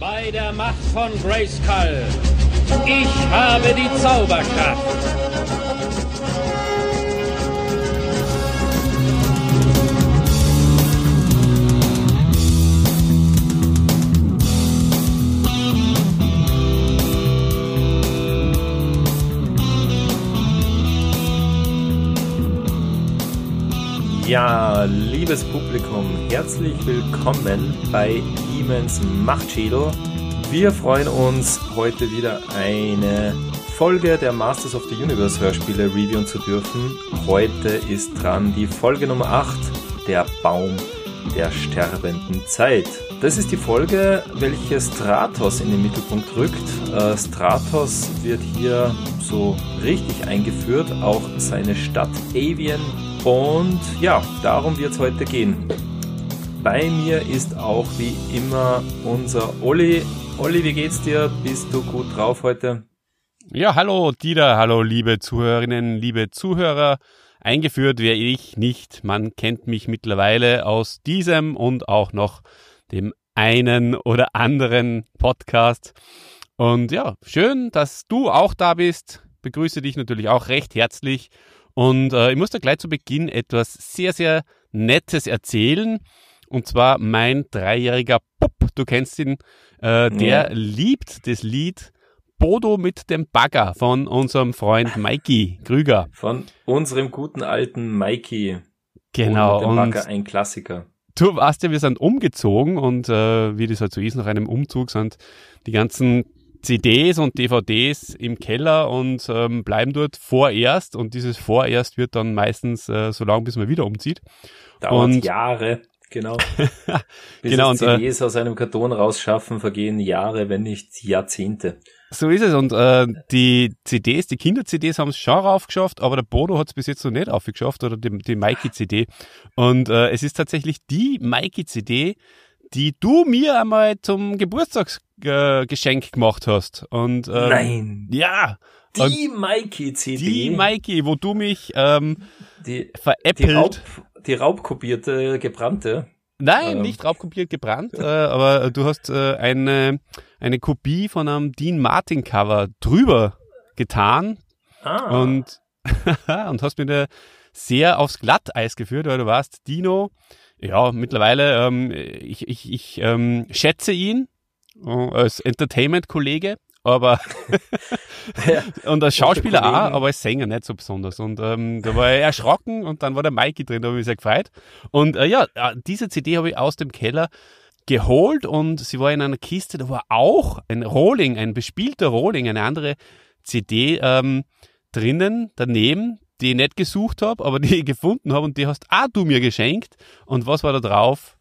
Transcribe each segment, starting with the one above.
Bei der Macht von Grayskull. Ich habe die Zauberkraft. Ja, liebes Publikum, herzlich willkommen bei He-Mans Machtschädel. Wir freuen uns, heute wieder eine Folge der Masters of the Universe Hörspiele reviewen zu dürfen. Heute ist dran die Folge Nummer 8, der Baum der sterbenden Zeit. Das ist die Folge, welche Stratos in den Mittelpunkt rückt. Stratos wird hier so richtig eingeführt, auch seine Stadt Avian. Und ja, darum wird es heute gehen. Bei mir ist auch wie immer unser Olli. Olli, wie geht's dir? Bist du gut drauf heute? Ja, hallo Dieter, hallo liebe Zuhörerinnen, liebe Zuhörer. Eingeführt wäre ich nicht. Man kennt mich mittlerweile aus diesem und auch noch dem einen oder anderen Podcast. Und ja, schön, dass du auch da bist. Begrüße dich natürlich auch recht herzlich. Und ich muss da gleich zu Beginn etwas sehr, sehr Nettes erzählen. Und zwar mein 3-jähriger Pup, du kennst ihn, der liebt das Lied Bodo mit dem Bagger von unserem Freund Mikey Krüger. Von unserem guten alten Mikey. Genau. Bodo mit dem Bagger, ein Klassiker. Du weißt ja, wir sind umgezogen und wie das halt so ist, nach einem Umzug sind die ganzen CDs und DVDs im Keller und bleiben dort vorerst. Und dieses vorerst wird dann meistens so lange, bis man wieder umzieht. Dauert und Jahre, genau. Bis genau, CDs aus einem Karton rausschaffen, vergehen Jahre, wenn nicht Jahrzehnte. So ist es. Und die CDs, die Kinder-CDs haben es schon raufgeschafft, aber der Bodo hat es bis jetzt noch nicht aufgeschafft, oder die Mikey-CD. Und es ist tatsächlich die Mikey-CD, die du mir einmal zum Geburtstagsgeschenk gemacht hast. Und nein. Ja. Die Mikey-CD. Die Mikey, wo du mich veräppelt. Die raubkopierte, gebrannte. Nein, nicht raubkopiert, gebrannt. Aber du hast eine Kopie von einem Dean Martin Cover drüber getan. Ah. Und hast mir da sehr aufs Glatteis geführt, weil du warst Dino. Ja, mittlerweile, ich schätze ihn als Entertainment-Kollege, aber und als Schauspieler auch, aber als Sänger nicht so besonders. Und da war ich erschrocken und dann war der Mikey drin, da habe ich mich sehr gefreut. Und ja, diese CD habe ich aus dem Keller geholt und sie war in einer Kiste, da war auch ein Rohling, ein bespielter Rohling, eine andere CD drinnen, daneben, die ich nicht gesucht habe, aber die ich gefunden habe und die hast auch du mir geschenkt. Und was war da drauf?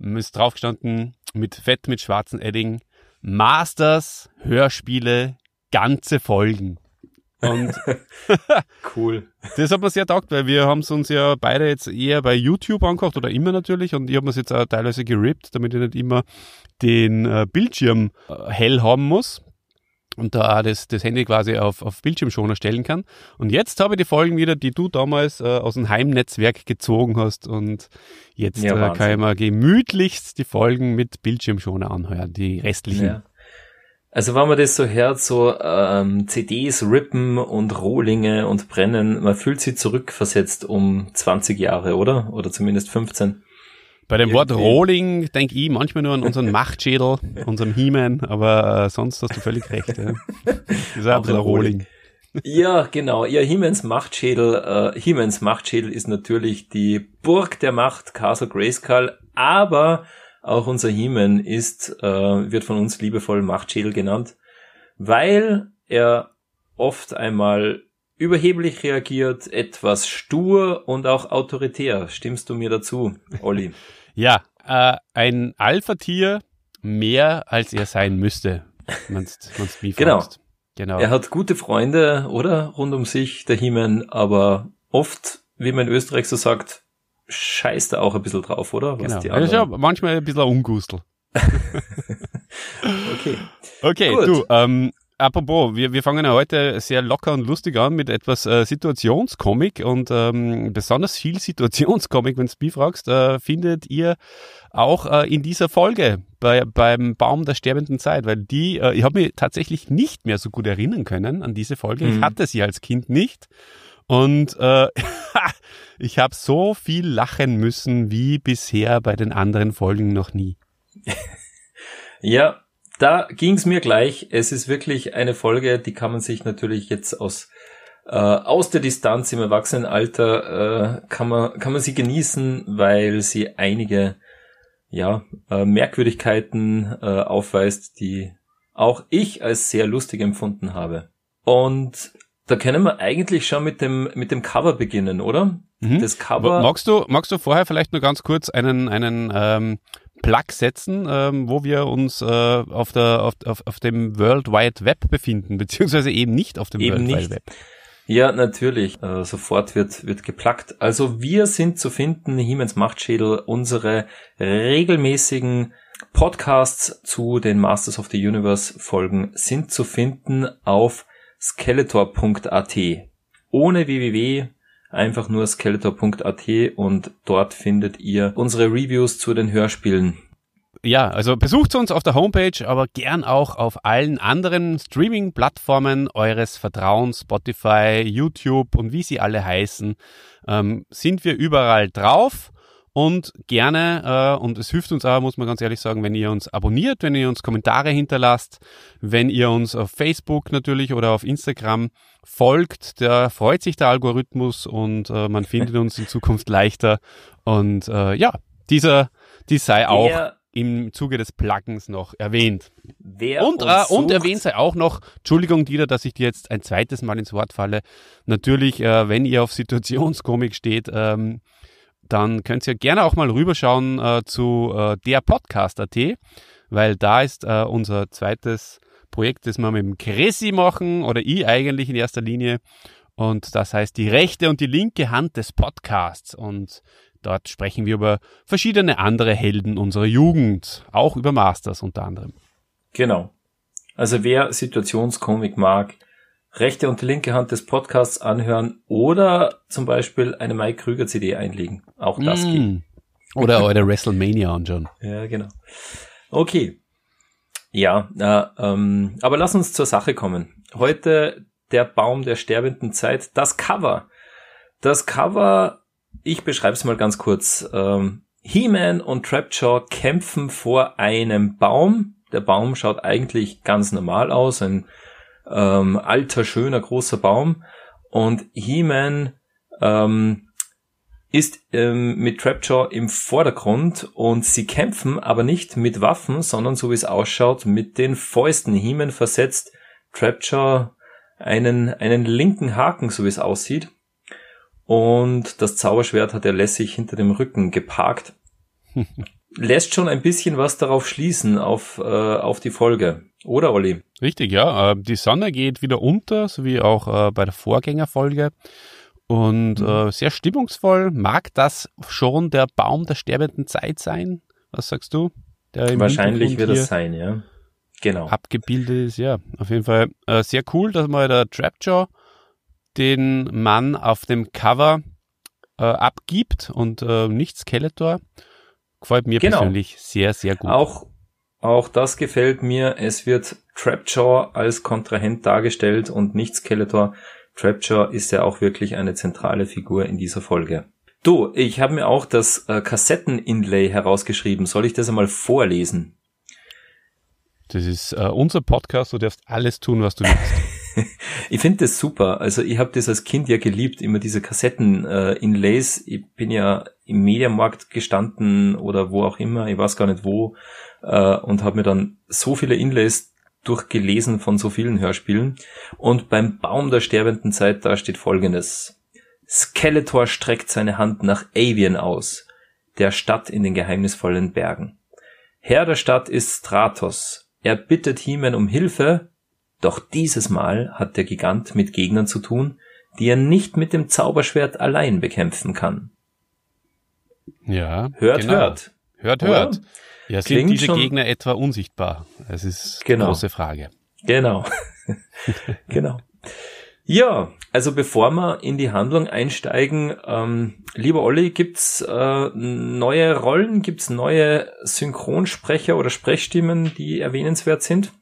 Ist drauf gestanden, mit Fett, mit schwarzen Edding, Masters, Hörspiele, ganze Folgen. Und cool. Das hat mir sehr taugt, weil wir haben es uns ja beide jetzt eher bei YouTube angekocht oder immer natürlich und ich habe mir es jetzt auch teilweise gerippt, damit ich nicht immer den Bildschirm hell haben muss. Und da das Handy quasi auf Bildschirmschoner stellen kann. Und jetzt habe ich die Folgen wieder, die du damals aus dem Heimnetzwerk gezogen hast. Und jetzt kann ich mal gemütlichst die Folgen mit Bildschirmschoner anhören, die restlichen. Ja. Also wenn man das so hört, so CDs rippen und Rohlinge und brennen, man fühlt sich zurückversetzt um 20 Jahre, oder? Oder zumindest 15. Bei dem Wort Rohling denke ich manchmal nur an unseren Machtschädel, unseren He-Man, aber sonst hast du völlig recht. Ja. Das ist auch ein Rohling. Ja, genau. Ja, He-Mans Machtschädel ist natürlich die Burg der Macht, Castle Grayskull, aber auch unser He-Man wird von uns liebevoll Machtschädel genannt, weil er oft einmal überheblich reagiert, etwas stur und auch autoritär. Stimmst du mir dazu, Olli? Ja, ein Alpha-Tier mehr, als er sein müsste. Man's wie genau. Er hat gute Freunde, oder? Rund um sich, der He-Man, aber oft, wie man in Österreich so sagt, scheißt er auch ein bisschen drauf, oder? Was genau, er ist ja manchmal ein bisschen ein Ungustel. Okay, gut. Du, Apropos, wir fangen ja heute sehr locker und lustig an mit etwas Situationscomic und besonders viel Situationscomic, wenn du mich fragst, findet ihr auch in dieser Folge beim Baum der sterbenden Zeit, weil ich habe mich tatsächlich nicht mehr so gut erinnern können an diese Folge. Mhm. Ich hatte sie als Kind nicht und ich habe so viel lachen müssen wie bisher bei den anderen Folgen noch nie. Ja. Da ging's mir gleich. Es ist wirklich eine Folge, die kann man sich natürlich jetzt aus der Distanz im Erwachsenenalter kann man sie genießen, weil sie einige Merkwürdigkeiten aufweist, die auch ich als sehr lustig empfunden habe. Und da können wir eigentlich schon mit dem Cover beginnen, oder? Mhm. Das Cover. Magst du vorher vielleicht nur ganz kurz einen Plug setzen, wo wir uns auf dem World Wide Web befinden, beziehungsweise eben nicht auf dem World Wide Web. Ja, natürlich. Sofort wird gepluggt. Also wir sind zu finden, He-Mans Machtschädel, unsere regelmäßigen Podcasts zu den Masters of the Universe Folgen sind zu finden auf skeletor.at. Ohne www. Einfach nur skeletor.at und dort findet ihr unsere Reviews zu den Hörspielen. Ja, also besucht uns auf der Homepage, aber gern auch auf allen anderen Streaming-Plattformen eures Vertrauens, Spotify, YouTube und wie sie alle heißen, sind wir überall drauf. Und gerne, und es hilft uns auch, muss man ganz ehrlich sagen, wenn ihr uns abonniert, wenn ihr uns Kommentare hinterlasst, wenn ihr uns auf Facebook natürlich oder auf Instagram folgt, da freut sich der Algorithmus und man findet uns in Zukunft leichter. Und dies sei auch im Zuge des Plugins noch erwähnt. Und erwähnt sei auch noch, Entschuldigung, Dieter, dass ich dir jetzt ein zweites Mal ins Wort falle, natürlich, wenn ihr auf Situationskomik steht, dann könnt ihr gerne auch mal rüberschauen zu derpodcast.at, weil da ist unser zweites Projekt, das wir mit dem Chrissy machen, oder ich eigentlich in erster Linie. Und das heißt die rechte und die linke Hand des Podcasts. Und dort sprechen wir über verschiedene andere Helden unserer Jugend, auch über Masters unter anderem. Genau. Also wer Situationskomik mag, rechte und linke Hand des Podcasts anhören oder zum Beispiel eine Mikey Krüger CD einlegen. Auch das geht. Oder eure WrestleMania anschauen. Ja, genau. Okay. Ja, aber lass uns zur Sache kommen. Heute der Baum der sterbenden Zeit. Das Cover, ich beschreibe es mal ganz kurz. He-Man und Trapjaw kämpfen vor einem Baum. Der Baum schaut eigentlich ganz normal aus, ein alter, schöner, großer Baum, und He-Man ist mit Trapjaw im Vordergrund und sie kämpfen aber nicht mit Waffen, sondern so wie es ausschaut, mit den Fäusten. He-Man versetzt Trapjaw einen linken Haken, so wie es aussieht, und das Zauberschwert hat er lässig hinter dem Rücken geparkt. Lässt schon ein bisschen was darauf schließen, auf die Folge, oder Olli? Richtig, ja. Die Sonne geht wieder unter, so wie auch bei der Vorgängerfolge. Und sehr stimmungsvoll. Mag das schon der Baum der sterbenden Zeit sein? Was sagst du? Wahrscheinlich wird es sein, ja. Genau. Abgebildet ist, ja. Auf jeden Fall sehr cool, dass mal der Trapjaw den Mann auf dem Cover abgibt und nicht Skeletor. Gefällt mir persönlich sehr, sehr gut. Auch das gefällt mir. Es wird Trapjaw als Kontrahent dargestellt und nicht Skeletor. Trapjaw ist ja auch wirklich eine zentrale Figur in dieser Folge. Du, ich habe mir auch das Kassetten-Inlay herausgeschrieben. Soll ich das einmal vorlesen? Das ist unser Podcast. Du darfst alles tun, was du willst. Ich finde das super. Also ich habe das als Kind ja geliebt, immer diese Kassetten-Inlays. Ich bin ja im Mediamarkt gestanden oder wo auch immer, ich weiß gar nicht wo, und habe mir dann so viele Inlays durchgelesen von so vielen Hörspielen. Und beim Baum der sterbenden Zeit, da steht Folgendes. Skeletor streckt seine Hand nach Avian aus, der Stadt in den geheimnisvollen Bergen. Herr der Stadt ist Stratos. Er bittet He-Man um Hilfe, doch dieses Mal hat der Gigant mit Gegnern zu tun, die er nicht mit dem Zauberschwert allein bekämpfen kann. Ja, Hört. Ja, sind diese Gegner etwa unsichtbar? Das ist eine große Frage. Genau. Genau. Ja, also bevor wir in die Handlung einsteigen, lieber Olli, gibt's neue Rollen, gibt's neue Synchronsprecher oder Sprechstimmen, die erwähnenswert sind?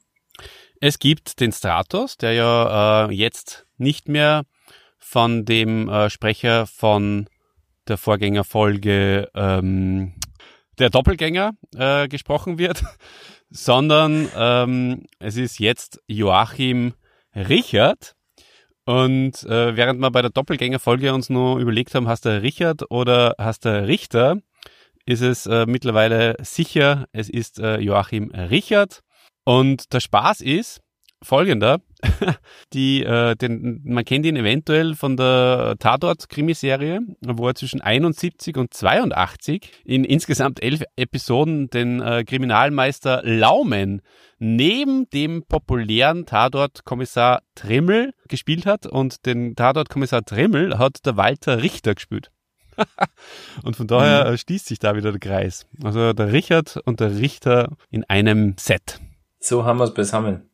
Es gibt den Stratos, der ja jetzt nicht mehr von dem Sprecher von der Vorgängerfolge der Doppelgänger gesprochen wird, sondern es ist jetzt Joachim Richard. Und während wir bei der Doppelgängerfolge uns nur überlegt haben, heißt der Richard oder heißt der Richter, ist es mittlerweile sicher, es ist Joachim Richard. Und der Spaß ist folgender, man kennt ihn eventuell von der Tatort-Krimiserie, wo er zwischen 71 und 82 in insgesamt 11 Episoden den Kriminalmeister Laumen neben dem populären Tatort-Kommissar Trimmel gespielt hat, und den Tatort-Kommissar Trimmel hat der Walter Richter gespielt. Und von daher schließt sich da wieder der Kreis. Also der Richard und der Richter in einem Set. So haben wir es beisammen.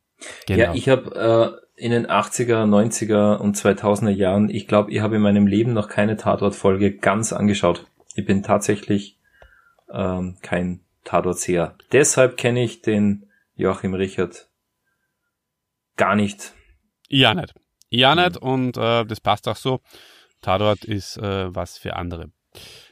Genau. Ja, ich habe in den 80er, 90er und 2000er Jahren, ich glaube, ich habe in meinem Leben noch keine Tatort-Folge ganz angeschaut. Ich bin tatsächlich kein Tatort-Seher. Deshalb kenne ich den Joachim Richard gar nicht. Ja, nicht. Ja, nicht, und das passt auch so. Tatort ist was für andere.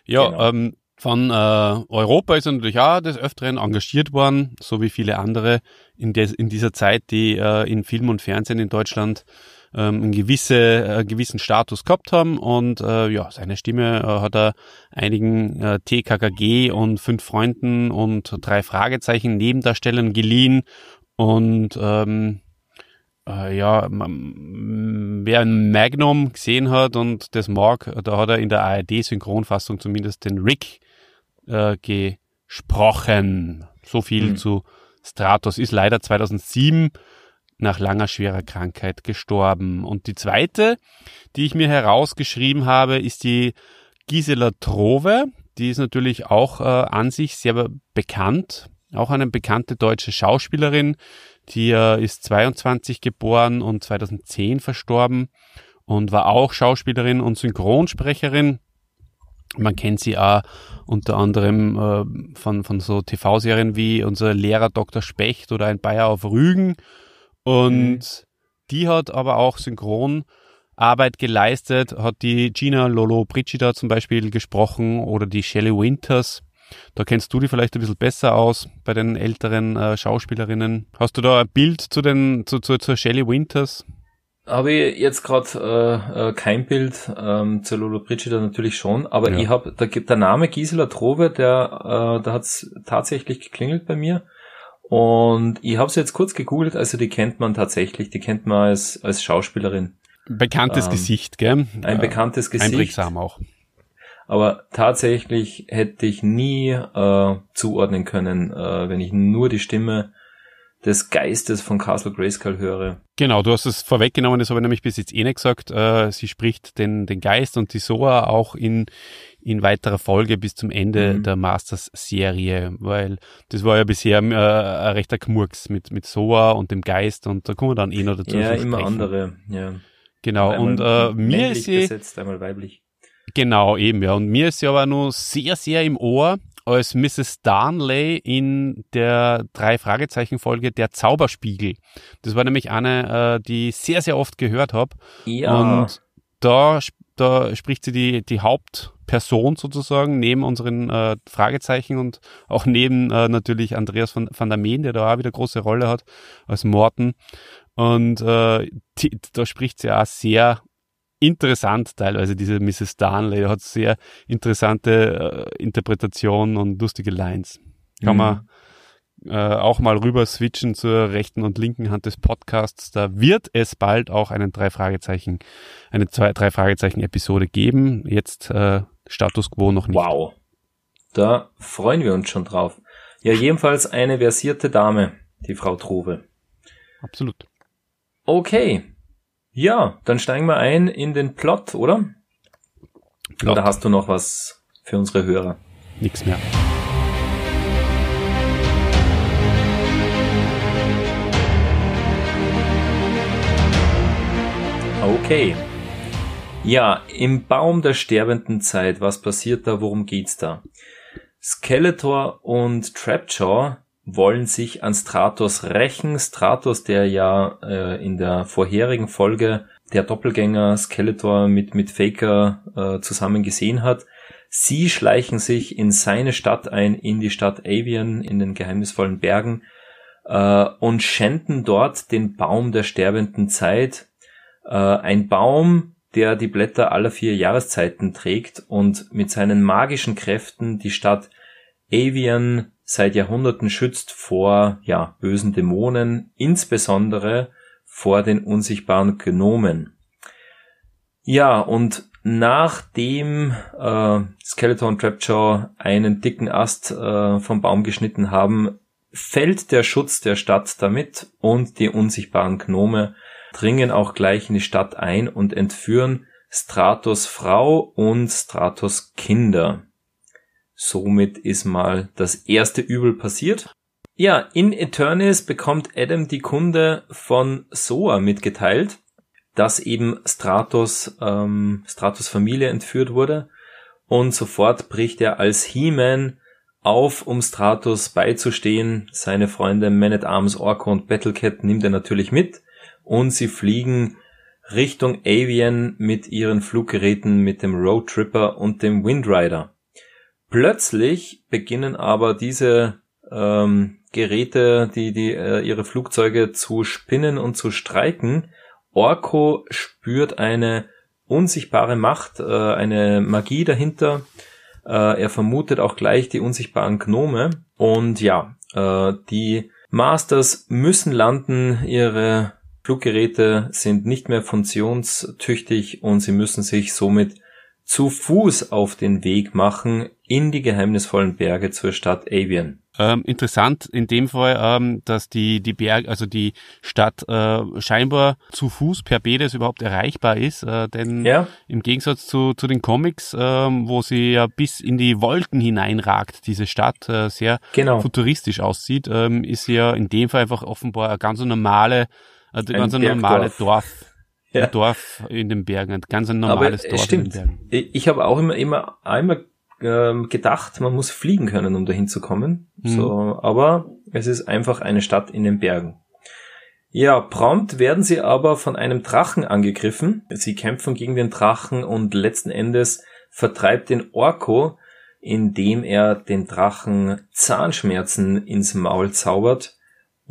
Ja, genau. Von Europa ist er natürlich auch des Öfteren engagiert worden, so wie viele andere in dieser Zeit, die in Film und Fernsehen in Deutschland einen gewissen Status gehabt haben. Und ja, seine Stimme hat er einigen TKKG und 5 Freunden und 3 Fragezeichen Nebendarstellern geliehen. Und ja, wer ein Magnum gesehen hat und das mag, da hat er in der ARD-Synchronfassung zumindest den Rick gesprochen. So viel zu Stratos. Ist leider 2007 nach langer, schwerer Krankheit gestorben. Und die zweite, die ich mir herausgeschrieben habe, ist die Gisela Trowe. Die ist natürlich auch an sich sehr bekannt. Auch eine bekannte deutsche Schauspielerin. Die ist 22 geboren und 2010 verstorben und war auch Schauspielerin und Synchronsprecherin. Man kennt sie auch unter anderem von so TV-Serien wie Unser Lehrer Dr. Specht oder Ein Bayer auf Rügen. Und die hat aber auch Synchronarbeit geleistet, hat die Gina Lolo Brigida zum Beispiel gesprochen oder die Shelley Winters. Da kennst du die vielleicht ein bisschen besser aus bei den älteren Schauspielerinnen. Hast du da ein Bild zur Shelley Winters? Habe ich jetzt gerade kein Bild, zur Lolo Brigida natürlich schon, aber ja. Der Name Gisela Trowe, da hat es tatsächlich geklingelt bei mir, und ich habe sie jetzt kurz gegoogelt, also die kennt man tatsächlich, die kennt man als Schauspielerin. Bekanntes Gesicht, gell? Ein bekanntes Gesicht. Einprägsam auch. Aber tatsächlich hätte ich nie zuordnen können, wenn ich nur die Stimme des Geistes von Castle Grayskull höre. Genau, du hast es vorweggenommen, das habe ich nämlich bis jetzt eh nicht gesagt. Sie spricht den Geist und die Soa auch in weiterer Folge bis zum Ende der Masters-Serie, weil das war ja bisher ein rechter Kmurks mit Soa und dem Geist, und da kommen wir dann eh noch dazu. Ja, immer andere. Ja. Genau, und mir ist sie... besetzt, einmal weiblich. Genau, eben, ja. Und mir ist sie aber nur sehr, sehr im Ohr als Mrs. Darnley in der 3-Fragezeichen-Folge Der Zauberspiegel. Das war nämlich eine, die ich sehr, sehr oft gehört habe. Ja. Und da spricht sie die Hauptperson sozusagen, neben unseren Fragezeichen und auch neben natürlich Andreas van der Meen, der da auch wieder eine große Rolle hat, als Morten. Und da spricht sie auch sehr interessant teilweise, diese Mrs. Darnley hat sehr interessante Interpretationen und lustige Lines. Kann man auch mal rüber switchen zur rechten und linken Hand des Podcasts. Da wird es bald auch einen 3-Fragezeichen-Episode geben. Jetzt Status Quo noch nicht. Wow, da freuen wir uns schon drauf. Ja, jedenfalls eine versierte Dame, die Frau Trowe. Absolut. Okay. Ja, dann steigen wir ein in den Plot, oder? Plot. Oder hast du noch was für unsere Hörer? Nix mehr. Okay. Ja, im Baum der sterbenden Zeit, was passiert da, worum geht's da? Skeletor und Trapjaw wollen sich an Stratos rächen. Stratos, der ja in der vorherigen Folge der Doppelgänger Skeletor mit Faker zusammen gesehen hat. Sie schleichen sich in seine Stadt ein, in die Stadt Avian, in den geheimnisvollen Bergen und schänden dort den Baum der sterbenden Zeit. Ein Baum, der die Blätter aller 4 Jahreszeiten trägt und mit seinen magischen Kräften die Stadt Avian seit Jahrhunderten schützt vor bösen Dämonen, insbesondere vor den unsichtbaren Gnomen. Ja, und nachdem Skeletor und Trapjaw einen dicken Ast vom Baum geschnitten haben, fällt der Schutz der Stadt damit und die unsichtbaren Gnome dringen auch gleich in die Stadt ein und entführen Stratos Frau und Stratos Kinder. Somit ist mal das erste Übel passiert. Ja, in Eternis bekommt Adam die Kunde von Soa mitgeteilt, dass eben Stratos Familie entführt wurde, und sofort bricht er als He-Man auf, um Stratos beizustehen. Seine Freunde Man-at-Arms, Orko und Battlecat nimmt er natürlich mit und sie fliegen Richtung Avian mit ihren Fluggeräten, mit dem Roadtripper und dem Windrider. Plötzlich beginnen aber diese Geräte, die ihre Flugzeuge zu spinnen und zu streiken. Orko spürt eine unsichtbare Macht, eine Magie dahinter. Er vermutet auch gleich die unsichtbaren Gnome. Und die Masters müssen landen. Ihre Fluggeräte sind nicht mehr funktionstüchtig und sie müssen sich somit zu Fuß auf den Weg machen in die geheimnisvollen Berge zur Stadt Avian. Interessant in dem Fall, dass die Berge, also die Stadt scheinbar zu Fuß per Bedes überhaupt erreichbar ist, denn im Gegensatz zu den Comics, wo sie ja bis in die Wolken hineinragt, diese Stadt sehr futuristisch aussieht, ist sie ja in dem Fall einfach offenbar eine ganz normale, Dorf. Ja. Ein Dorf in den Bergen, ein ganz normales Dorf in den Bergen. Ich habe auch immer gedacht, man muss fliegen können, um dahin zu kommen. Mhm. So, aber es ist einfach eine Stadt in den Bergen. Ja, prompt werden sie aber von einem Drachen angegriffen. Sie kämpfen gegen den Drachen und letzten Endes vertreibt den Orko, indem er den Drachen Zahnschmerzen ins Maul zaubert.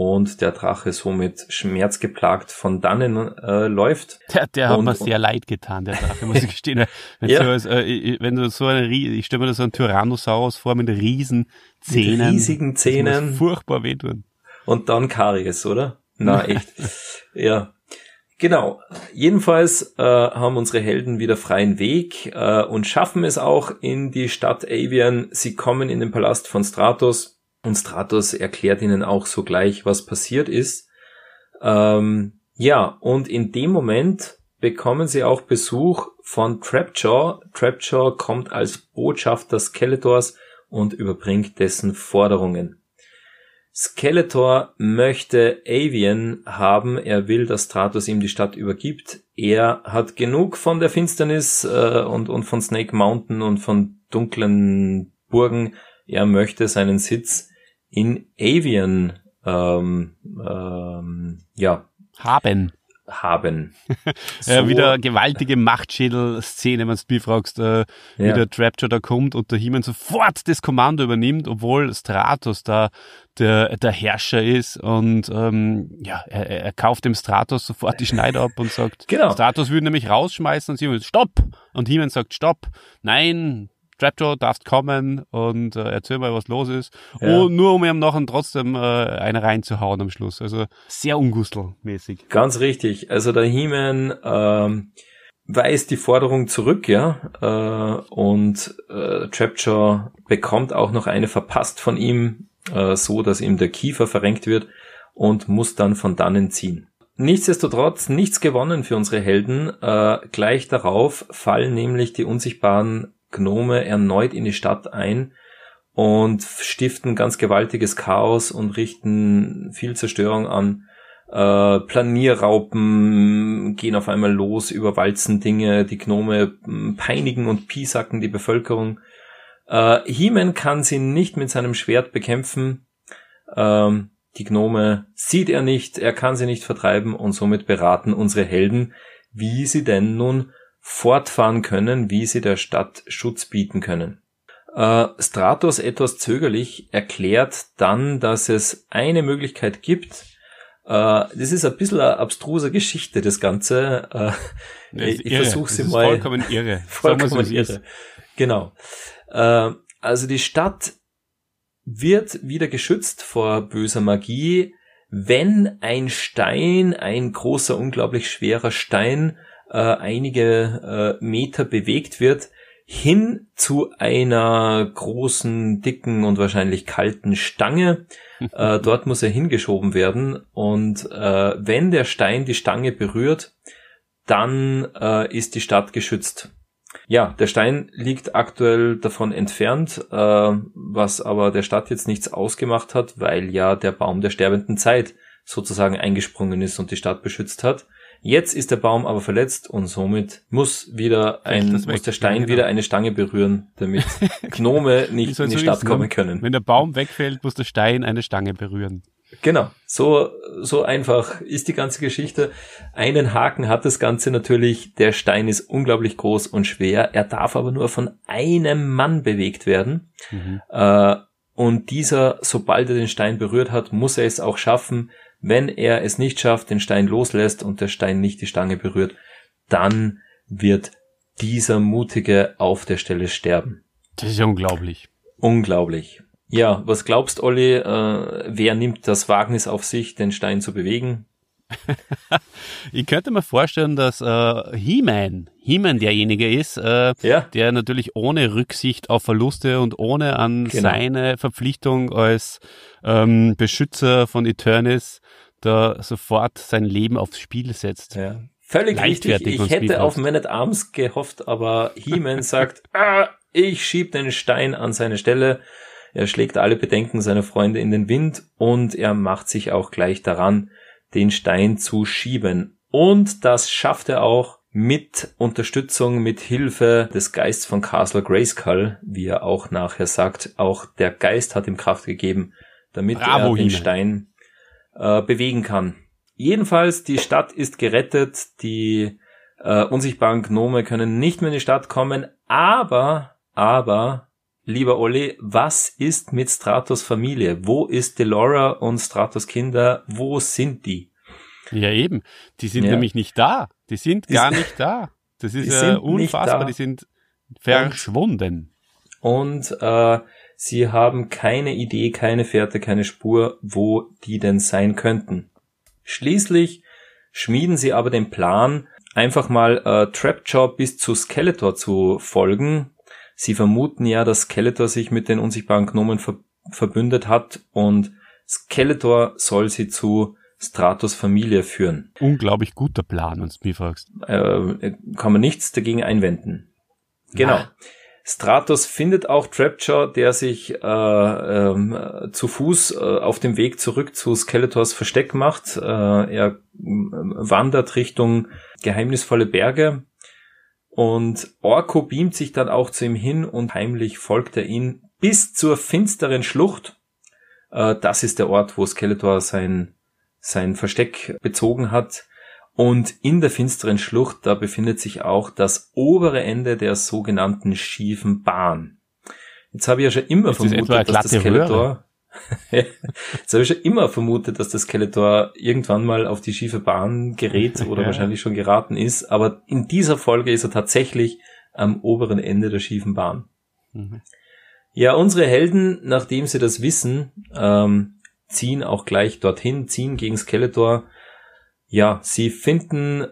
Und der Drache somit schmerzgeplagt von dannen läuft. Der hat mir sehr leid getan, der Drache, muss ich gestehen. Ich stelle mir da so einen Tyrannosaurus vor mit riesigen Zähnen. Das muss furchtbar wehtun. Und dann Karies, oder? Na, echt. Ja. Genau. Jedenfalls haben unsere Helden wieder freien Weg und schaffen es auch in die Stadt Avian. Sie kommen in den Palast von Stratos. Und Stratos erklärt ihnen auch sogleich, was passiert ist. Und in dem Moment bekommen sie auch Besuch von Trapjaw. Trapjaw kommt als Botschafter Skeletors und überbringt dessen Forderungen. Skeletor möchte Avian haben. Er will, dass Stratos ihm die Stadt übergibt. Er hat genug von der Finsternis und von Snake Mountain und von dunklen Burgen. Er möchte seinen Sitz in Avian haben. So. Ja, wieder gewaltige Machtschädel-Szene, wenn du mich fragst, wie der Trapjaw da kommt und der He-Man sofort das Kommando übernimmt, obwohl Stratos da der Herrscher ist und er kauft dem Stratos sofort die Schneide ab und sagt, Stratos würde nämlich rausschmeißen und sie sagt, stopp! Und He-Man sagt, stopp! Nein! Trapjaw, darfst kommen und erzähl mal, was los ist. Ja. Und nur um ihm nachher trotzdem eine reinzuhauen am Schluss. Also sehr ungustelmäßig. Ganz richtig. Also der He-Man weist die Forderung zurück, und Trapjaw bekommt auch noch eine verpasst von ihm, so dass ihm der Kiefer verrenkt wird und muss dann von dannen ziehen. Nichtsdestotrotz nichts gewonnen für unsere Helden. Gleich darauf fallen nämlich die unsichtbaren Gnome erneut in die Stadt ein und stiften ganz gewaltiges Chaos und richten viel Zerstörung an. Planierraupen gehen auf einmal los, überwalzen Dinge, die Gnome peinigen und piesacken die Bevölkerung. He-Man kann sie nicht mit seinem Schwert bekämpfen, die Gnome sieht er nicht, er kann sie nicht vertreiben und somit beraten unsere Helden, wie sie denn nun fortfahren können, wie sie der Stadt Schutz bieten können. Stratos, etwas zögerlich, erklärt dann, dass es eine Möglichkeit gibt. Das ist ein bisschen eine abstruse Geschichte, das Ganze. Ich versuche sie mal. Vollkommen irre. Vollkommen irre. Genau. Also die Stadt wird wieder geschützt vor böser Magie, wenn ein Stein, ein großer, unglaublich schwerer Stein, einige Meter bewegt wird, hin zu einer großen, dicken und wahrscheinlich kalten Stange. Dort muss er hingeschoben werden und wenn der Stein die Stange berührt, dann ist die Stadt geschützt. Ja, der Stein liegt aktuell davon entfernt, was aber der Stadt jetzt nichts ausgemacht hat, weil ja der Baum der sterbenden Zeit sozusagen eingesprungen ist und die Stadt beschützt hat. Jetzt ist der Baum aber verletzt und somit muss der Stein wieder eine Stange berühren, damit Gnome nicht in die Stadt kommen können. Wenn der Baum wegfällt, muss der Stein eine Stange berühren. Genau, so einfach ist die ganze Geschichte. Einen Haken hat das Ganze natürlich, der Stein ist unglaublich groß und schwer, er darf aber nur von einem Mann bewegt werden. Mhm. Und dieser, sobald er den Stein berührt hat, muss er es auch schaffen. Wenn er es nicht schafft, den Stein loslässt und der Stein nicht die Stange berührt, dann wird dieser Mutige auf der Stelle sterben. Das ist ja unglaublich. Unglaublich. Ja, was glaubst, Olli, wer nimmt das Wagnis auf sich, den Stein zu bewegen? Ich könnte mir vorstellen, dass He-Man derjenige ist, der natürlich ohne Rücksicht auf Verluste und ohne an seine Verpflichtung als Beschützer von Eternis da sofort sein Leben aufs Spiel setzt. Ja. Völlig richtig, ich hätte auf Man-at-Arms gehofft, aber He-Man sagt, ich schieb den Stein an seine Stelle. Er schlägt alle Bedenken seiner Freunde in den Wind und er macht sich auch gleich daran, den Stein zu schieben. Und das schafft er auch mit Unterstützung, mit Hilfe des Geists von Castle Grayskull, wie er auch nachher sagt. Auch der Geist hat ihm Kraft gegeben, damit er den Stein bewegen kann. Jedenfalls, die Stadt ist gerettet, die unsichtbaren Gnome können nicht mehr in die Stadt kommen, aber, lieber Olli, was ist mit Stratos Familie? Wo ist Delora und Stratos Kinder? Wo sind die? Ja eben, die sind nämlich nicht da. Die sind gar nicht da. Das ist ja unfassbar, die sind verschwunden. Und sie haben keine Idee, keine Fährte, keine Spur, wo die denn sein könnten. Schließlich schmieden sie aber den Plan, einfach mal Trapjaw bis zu Skeletor zu folgen. Sie vermuten ja, dass Skeletor sich mit den unsichtbaren Gnomen verbündet hat und Skeletor soll sie zu Stratos Familie führen. Unglaublich guter Plan, wenn du mich fragst. Kann man nichts dagegen einwenden. Genau. Ach. Stratos findet auch Trapjaw, der sich zu Fuß auf dem Weg zurück zu Skeletors Versteck macht. Er wandert Richtung geheimnisvolle Berge. Und Orko beamt sich dann auch zu ihm hin und heimlich folgt er ihm bis zur finsteren Schlucht. Das ist der Ort, wo Skeletor sein Versteck bezogen hat. Und in der finsteren Schlucht, da befindet sich auch das obere Ende der sogenannten schiefen Bahn. Jetzt habe ich ja schon immer vermutet, dass der Skeletor irgendwann mal auf die schiefe Bahn gerät oder wahrscheinlich schon geraten ist, aber in dieser Folge ist er tatsächlich am oberen Ende der schiefen Bahn. Mhm. Ja, unsere Helden, nachdem sie das wissen, ziehen auch gleich dorthin, ziehen gegen Skeletor. Ja, sie finden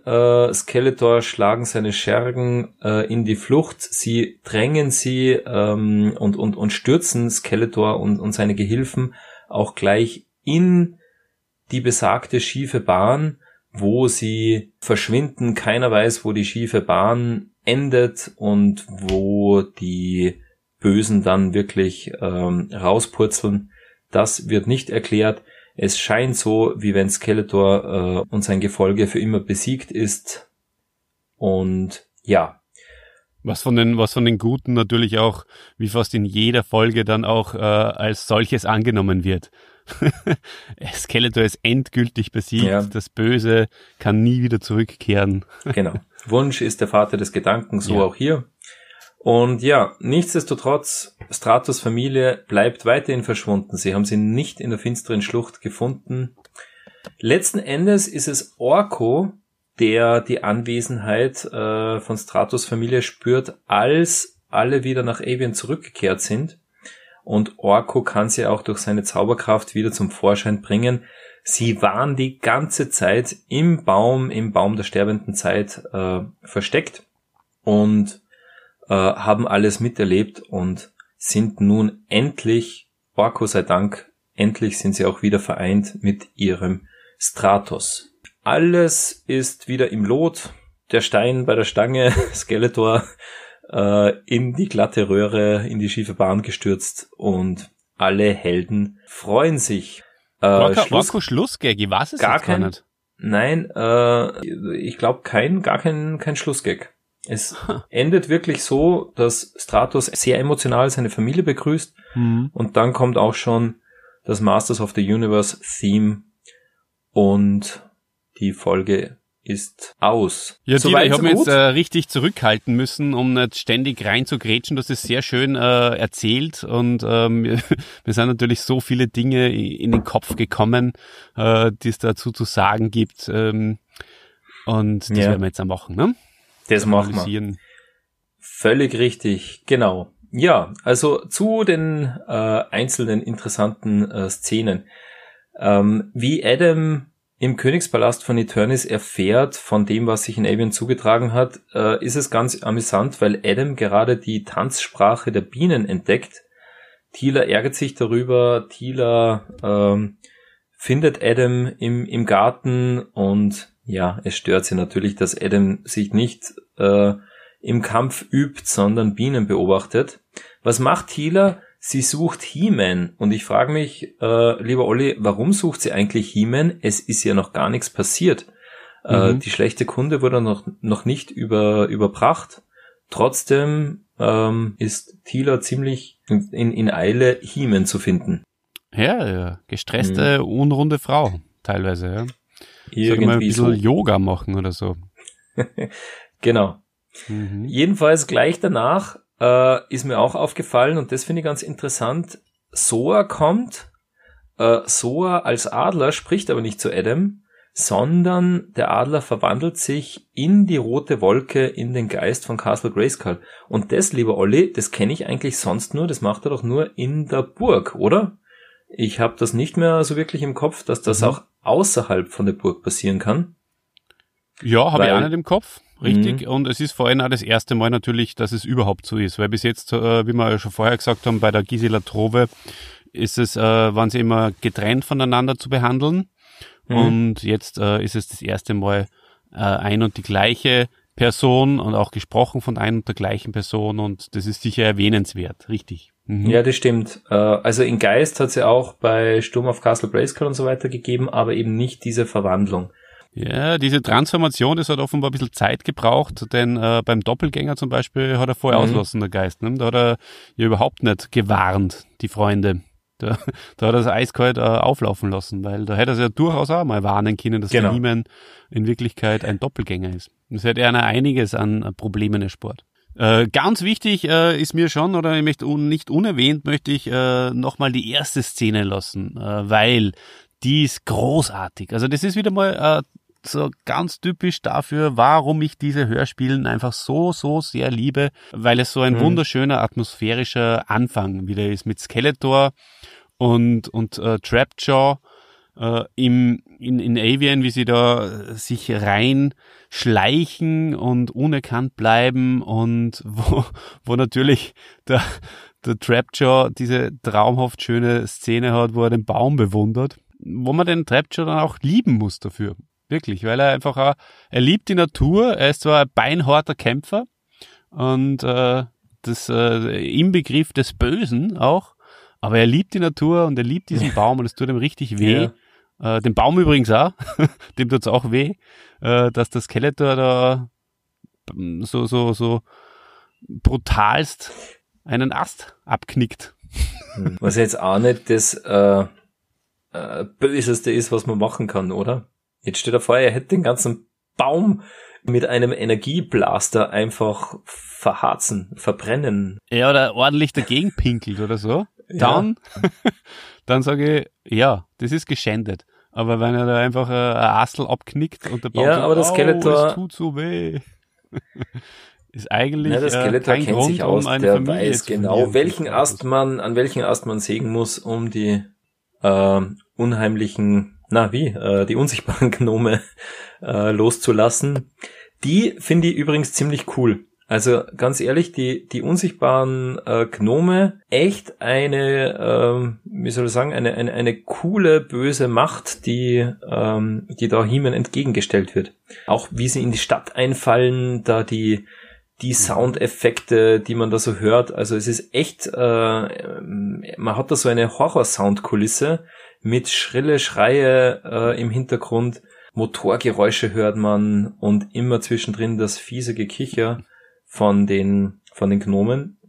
Skeletor, schlagen seine Schergen in die Flucht, sie drängen sie und stürzen Skeletor und seine Gehilfen auch gleich in die besagte schiefe Bahn, wo sie verschwinden. Keiner weiß, wo die schiefe Bahn endet und wo die Bösen dann wirklich rauspurzeln. Das wird nicht erklärt. Es scheint so, wie wenn Skeletor und sein Gefolge für immer besiegt ist. Und ja. Was von den Guten natürlich auch, wie fast in jeder Folge, dann auch als solches angenommen wird. Skeletor ist endgültig besiegt, ja. Das Böse kann nie wieder zurückkehren. Genau. Wunsch ist der Vater des Gedanken, so ja. Auch hier. Und ja, nichtsdestotrotz, Stratos Familie bleibt weiterhin verschwunden. Sie haben sie nicht in der finsteren Schlucht gefunden. Letzten Endes ist es Orko, der die Anwesenheit von Stratos Familie spürt, als alle wieder nach Avian zurückgekehrt sind. Und Orko kann sie auch durch seine Zauberkraft wieder zum Vorschein bringen. Sie waren die ganze Zeit im Baum der sterbenden Zeit versteckt und haben alles miterlebt und sind nun endlich, Orko sei Dank, endlich sind sie auch wieder vereint mit ihrem Stratos. Alles ist wieder im Lot, der Stein bei der Stange, Skeletor in die glatte Röhre, in die schiefe Bahn gestürzt und alle Helden freuen sich. Orko Schlussgag, ich weiß es gar jetzt gar nicht. Nein, ich glaube kein Schlussgag. Es endet wirklich so, dass Stratos sehr emotional seine Familie begrüßt und dann kommt auch schon das Masters of the Universe Theme und die Folge ist aus. Ja, Dieter, ich habe mich jetzt richtig zurückhalten müssen, um nicht ständig rein zu grätschen. Das ist sehr schön erzählt und mir sind natürlich so viele Dinge in den Kopf gekommen, die es dazu zu sagen gibt. Und das werden wir jetzt am machen, ne? Das machen wir. Völlig richtig, genau. Ja, also zu den einzelnen interessanten Szenen. Wie Adam im Königspalast von Eternis erfährt von dem, was sich in Avian zugetragen hat, ist es ganz amüsant, weil Adam gerade die Tanzsprache der Bienen entdeckt. Teela ärgert sich darüber, Teela findet Adam im Garten und ja, es stört sie natürlich, dass Adam sich nicht im Kampf übt, sondern Bienen beobachtet. Was macht Teela? Sie sucht He-Man und ich frage mich, lieber Olli, warum sucht sie eigentlich He-Man? Es ist ja noch gar nichts passiert. Die schlechte Kunde wurde noch nicht überbracht. Trotzdem ist Teela ziemlich in Eile, He-Man zu finden. Ja, gestresste, unrunde Frau teilweise. Ja. Irgendwie mal ein bisschen so. Yoga machen oder so. Genau. Jedenfalls gleich danach ist mir auch aufgefallen und das finde ich ganz interessant. Soa kommt, Soa als Adler spricht aber nicht zu Adam, sondern der Adler verwandelt sich in die rote Wolke, in den Geist von Castle Grayskull. Und das, lieber Olli, das kenne ich eigentlich sonst nur, das macht er doch nur in der Burg, oder? Ich habe das nicht mehr so wirklich im Kopf, dass das auch außerhalb von der Burg passieren kann. Ja, habe ich auch nicht im Kopf. Richtig, und es ist vor allem auch das erste Mal natürlich, dass es überhaupt so ist, weil bis jetzt, wie wir ja schon vorher gesagt haben, bei der Gisela Trowe ist es, waren sie immer getrennt voneinander zu behandeln und jetzt ist es das erste Mal ein und die gleiche Person und auch gesprochen von ein und der gleichen Person und das ist sicher erwähnenswert, richtig. Ja, das stimmt. Also in Geist hat sie auch bei Sturm auf Castle Grayskull und so weiter gegeben, aber eben nicht diese Verwandlung. Ja, diese Transformation, das hat offenbar ein bisschen Zeit gebraucht, denn beim Doppelgänger zum Beispiel hat er vorher auslassen, der Geist. Ne? Da hat er ja überhaupt nicht gewarnt, die Freunde. Da hat er es eiskalt auflaufen lassen, weil da hätte er es ja durchaus auch mal warnen können, dass He-Man in Wirklichkeit ein Doppelgänger ist. Das hätte er einiges an Problemen erspart. Ganz wichtig ist mir schon, oder ich möchte nicht unerwähnt, möchte ich nochmal die erste Szene lassen, weil die ist großartig. Also das ist wieder mal so ganz typisch dafür, warum ich diese Hörspielen einfach so sehr liebe, weil es so ein wunderschöner atmosphärischer Anfang wieder ist mit Skeletor und Trapjaw in Avian, wie sie da sich rein schleichen und unerkannt bleiben und wo natürlich der Trapjaw diese traumhaft schöne Szene hat, wo er den Baum bewundert, wo man den Trapjaw dann auch lieben muss dafür. Wirklich, weil er einfach auch, er liebt die Natur, er ist zwar ein beinharter Kämpfer und im Begriff des Bösen auch, aber er liebt die Natur und er liebt diesen Baum und es tut ihm richtig weh. Ja. Dem Baum übrigens auch, dem tut's auch weh, dass der Skeletor da so brutalst einen Ast abknickt. Was jetzt auch nicht das Böseste ist, was man machen kann, oder? Jetzt steht er vor, er hätte den ganzen Baum mit einem Energieblaster einfach verharzen, verbrennen. Ja, oder ordentlich dagegen pinkelt oder so. Dann sage ich, ja, das ist geschändet. Aber wenn er da einfach ein Astl abknickt und der Baum sagt, aber das Skeletor, es tut so weh. Ist eigentlich kein Grund, um eine Familie zu verlieren. Der Skeletor kennt sich aus, der weiß genau, an welchen Ast man sägen muss, um die die unsichtbaren Gnome loszulassen. Die finde ich übrigens ziemlich cool. Also ganz ehrlich, die unsichtbaren Gnome, echt eine coole, böse Macht, die da He-Man entgegengestellt wird. Auch wie sie in die Stadt einfallen, da die Soundeffekte, die man da so hört, also es ist echt, man hat da so eine Horror-Sound-Kulisse mit schrille Schreie im Hintergrund, Motorgeräusche hört man und immer zwischendrin das fiese Gekicher von den Gnomen.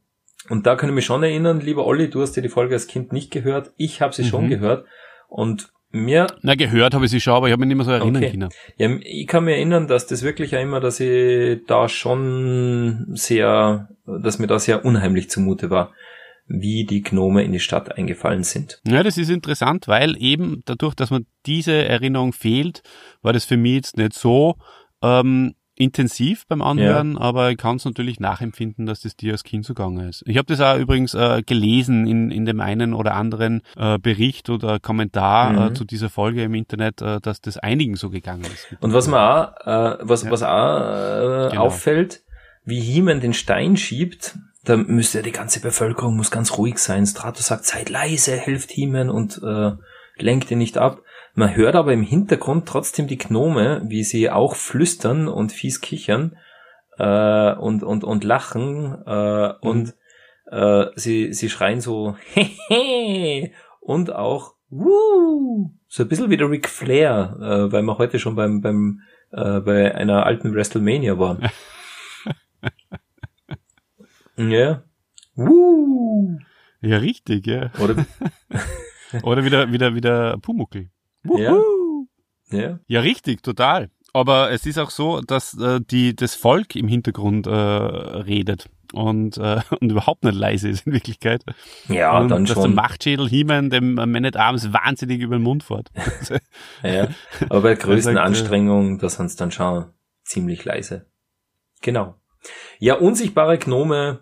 Und da kann ich mich schon erinnern, lieber Olli, du hast ja die Folge als Kind nicht gehört, ich habe sie schon gehört und gehört habe ich sie schon, aber ich habe mich nicht mehr so erinnern können. Ja, ich kann mich erinnern, dass das wirklich ja immer, dass ich da schon dass mir da sehr unheimlich zumute war, wie die Gnome in die Stadt eingefallen sind. Ja, das ist interessant, weil eben dadurch, dass man diese Erinnerung fehlt, war das für mich jetzt nicht so intensiv beim Anhören, aber ich kann es natürlich nachempfinden, dass das dir als Kind so gegangen ist. Ich habe das auch übrigens gelesen in dem einen oder anderen Bericht oder Kommentar zu dieser Folge im Internet, dass das einigen so gegangen ist. Und was mir auch auffällt, wie He-Man den Stein schiebt, da müsste ja die ganze Bevölkerung muss ganz ruhig sein. Stratos sagt, seid leise, helft He-Man und lenkt ihn nicht ab. Man hört aber im Hintergrund trotzdem die Gnome, wie sie auch flüstern und fies kichern und lachen und sie schreien so hehe und auch wuh, so ein bisschen wie der Ric Flair, weil man heute schon bei einer alten WrestleMania war. Ja. Wuh. Ja, richtig, ja. Oder wieder Pumuckl. Wuhu. Ja, richtig, total. Aber es ist auch so, dass das Volk im Hintergrund redet und überhaupt nicht leise ist in Wirklichkeit. Ja, und dann dass schon. Dass der Machtschädel He-Man dem Man-at-Arms wahnsinnig über den Mund fährt. Ja, aber bei der größten Anstrengung, da sind sie dann schon ziemlich leise. Genau. Ja, unsichtbare Gnome,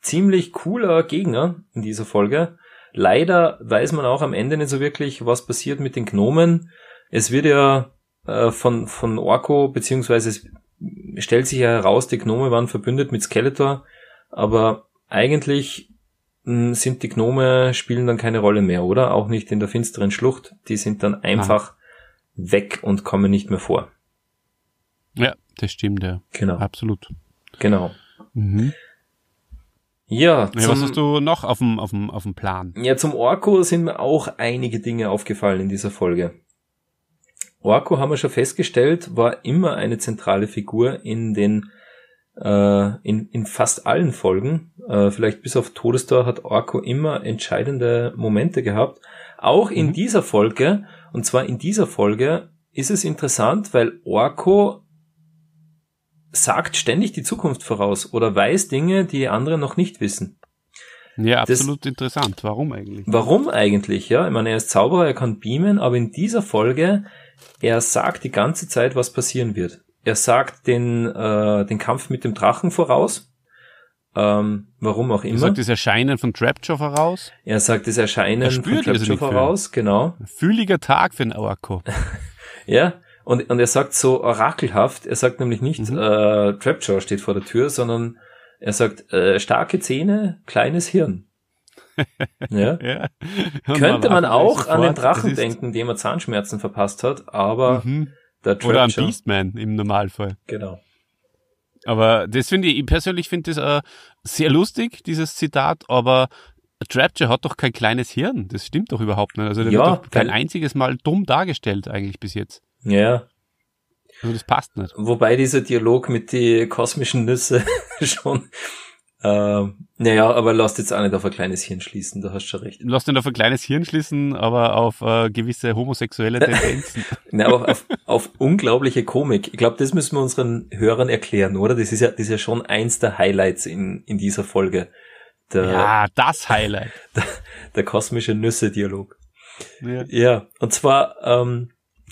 ziemlich cooler Gegner in dieser Folge. Leider weiß man auch am Ende nicht so wirklich, was passiert mit den Gnomen. Es wird ja von Orko, beziehungsweise es stellt sich ja heraus, die Gnome waren verbündet mit Skeletor, aber eigentlich spielen dann keine Rolle mehr, oder? Auch nicht in der finsteren Schlucht. Die sind dann einfach weg und kommen nicht mehr vor. Ja, das stimmt, ja. Genau. Absolut. Genau. Mhm. Ja, was hast du noch auf dem Plan? Ja, zum Orko sind mir auch einige Dinge aufgefallen in dieser Folge. Orko, haben wir schon festgestellt, war immer eine zentrale Figur in fast allen Folgen. Vielleicht bis auf Todestor hat Orko immer entscheidende Momente gehabt. Auch in dieser Folge, und zwar in dieser Folge ist es interessant, weil Orko sagt ständig die Zukunft voraus oder weiß Dinge, die andere noch nicht wissen. Ja, absolut interessant. Warum eigentlich? Ja? Ich meine, er ist Zauberer, er kann beamen, aber in dieser Folge, er sagt die ganze Zeit, was passieren wird. Er sagt den Kampf mit dem Drachen voraus, warum auch immer. Er sagt das Erscheinen von Trapjaw voraus. Genau. Ein fühliger Tag für einen Orko. Ja, Und er sagt so orakelhaft, er sagt nämlich nicht, Trapjaw steht vor der Tür, sondern er sagt, starke Zähne, kleines Hirn. Ja? Ja. Könnte man auch an den Drachen denken, dem er Zahnschmerzen verpasst hat, aber der Trapjaw... Oder an Beastman im Normalfall. Genau. Aber das finde ich persönlich sehr lustig, dieses Zitat, aber Der Trapjaw hat doch kein kleines Hirn, das stimmt doch überhaupt nicht. Also der wird doch kein einziges Mal dumm dargestellt eigentlich bis jetzt. Ja. Also das passt nicht. Wobei dieser Dialog mit die kosmischen Nüsse schon... aber lasst jetzt auch nicht auf ein kleines Hirn schließen, da hast du schon recht. Lasst nicht auf ein kleines Hirn schließen, aber auf gewisse homosexuelle Tendenzen. Nein, aber auf unglaubliche Komik. Ich glaube, das müssen wir unseren Hörern erklären, oder? Das ist ja schon eins der Highlights in dieser Folge. Das Highlight. Der kosmische Nüsse-Dialog. Ja, und zwar...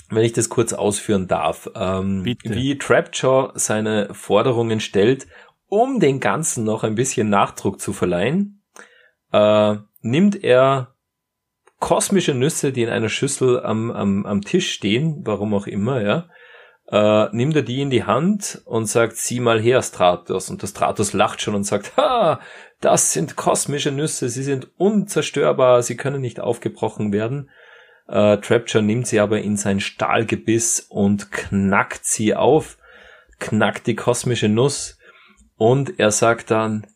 wenn ich das kurz ausführen darf, wie Trapjaw seine Forderungen stellt, um den Ganzen noch ein bisschen Nachdruck zu verleihen, nimmt er kosmische Nüsse, die in einer Schüssel am Tisch stehen, warum auch immer, nimmt er die in die Hand und sagt, sieh mal her, Stratos. Und der Stratos lacht schon und sagt, ha, das sind kosmische Nüsse, sie sind unzerstörbar, sie können nicht aufgebrochen werden. Trapjaw nimmt sie aber in sein Stahlgebiss und knackt sie auf, knackt die kosmische Nuss, und er sagt dann,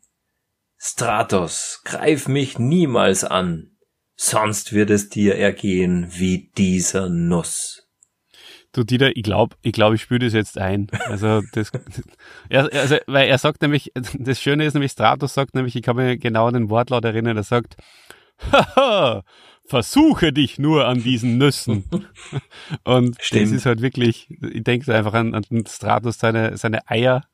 Stratos, greif mich niemals an, sonst wird es dir ergehen wie dieser Nuss. Du Dieter, ich glaube, ich spüre das jetzt ein. Also weil er sagt nämlich, das Schöne ist nämlich, Stratos sagt nämlich, ich kann mich genau an den Wortlaut erinnern, er sagt, haha, versuche dich nur an diesen Nüssen. Und stimmt. Das ist halt wirklich, ich denke einfach an Stratos, seine Eier.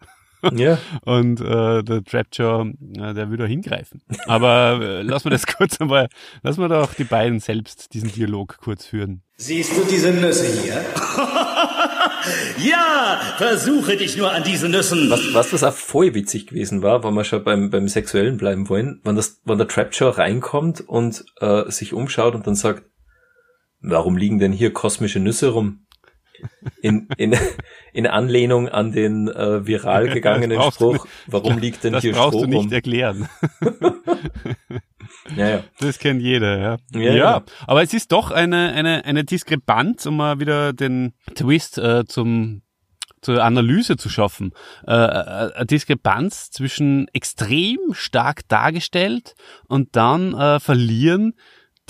Ja. Und der Trapjaw, der will da hingreifen. Aber lass mal doch die beiden selbst diesen Dialog kurz führen. Siehst du diese Nüsse hier? Ja, versuche dich nur an diesen Nüssen. Was auch voll witzig gewesen war, wenn wir schon beim Sexuellen bleiben wollen, wenn der Trapjaw reinkommt und sich umschaut und dann sagt, warum liegen denn hier kosmische Nüsse rum? In Anlehnung an den viral gegangenen Spruch, warum liegt denn hier Stroh rum? Das brauchst du nicht erklären. Ja. Das kennt jeder, ja. Ja. Aber es ist doch eine Diskrepanz, um mal wieder den Twist zur Analyse zu schaffen. Eine Diskrepanz zwischen extrem stark dargestellt und dann verlieren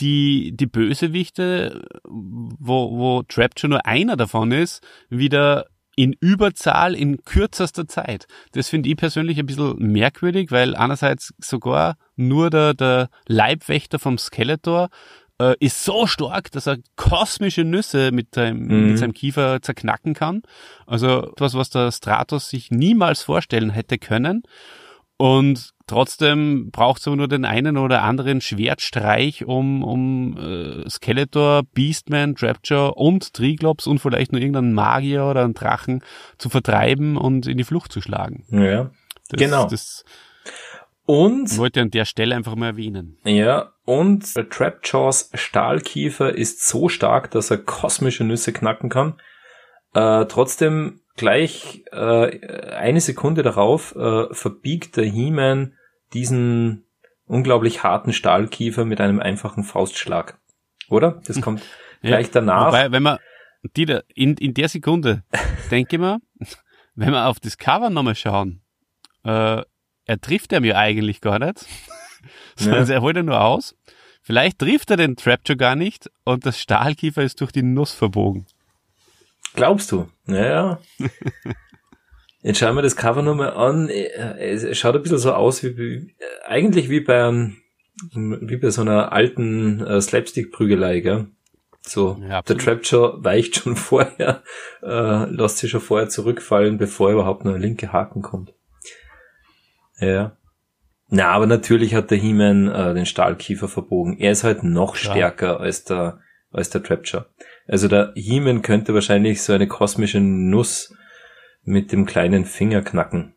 die Bösewichte, wo Trapjaw nur einer davon ist, wieder in Überzahl in kürzester Zeit. Das finde ich persönlich ein bisschen merkwürdig, weil einerseits sogar nur der Leibwächter vom Skeletor ist so stark, dass er kosmische Nüsse mit seinem Kiefer zerknacken kann. Also etwas, was der Stratos sich niemals vorstellen hätte können. Und trotzdem braucht es aber nur den einen oder anderen Schwertstreich, um Skeletor, Beastman, Trapjaw und Triglops und vielleicht nur irgendeinen Magier oder einen Drachen zu vertreiben und in die Flucht zu schlagen. Ja, genau. Und wollte ich an der Stelle einfach mal erwähnen. Ja, und Trapjaws Stahlkiefer ist so stark, dass er kosmische Nüsse knacken kann. Trotzdem gleich eine Sekunde darauf verbiegt der He-Man diesen unglaublich harten Stahlkiefer mit einem einfachen Faustschlag, oder? Das kommt gleich danach. Wobei, wenn man, Dieter, in der Sekunde, denke ich mal, wenn wir auf das Cover nochmal schauen, er trifft ihn ja eigentlich gar nicht, sondern er holt ihn nur aus. Vielleicht trifft er den Trapjaw gar nicht und das Stahlkiefer ist durch die Nuss verbogen. Glaubst du? Naja. Jetzt schauen wir das Cover nochmal an. Es schaut ein bisschen so aus, wie bei so einer alten Slapstick-Prügelei, gell? So, ja, der Trapjaw weicht schon vorher, lässt sich schon vorher zurückfallen, bevor überhaupt noch ein linker Haken kommt. Ja. Na, aber natürlich hat der He-Man den Stahlkiefer verbogen. Er ist halt noch stärker als der Trapjaw. Also der He-Man könnte wahrscheinlich so eine kosmische Nuss mit dem kleinen Finger knacken.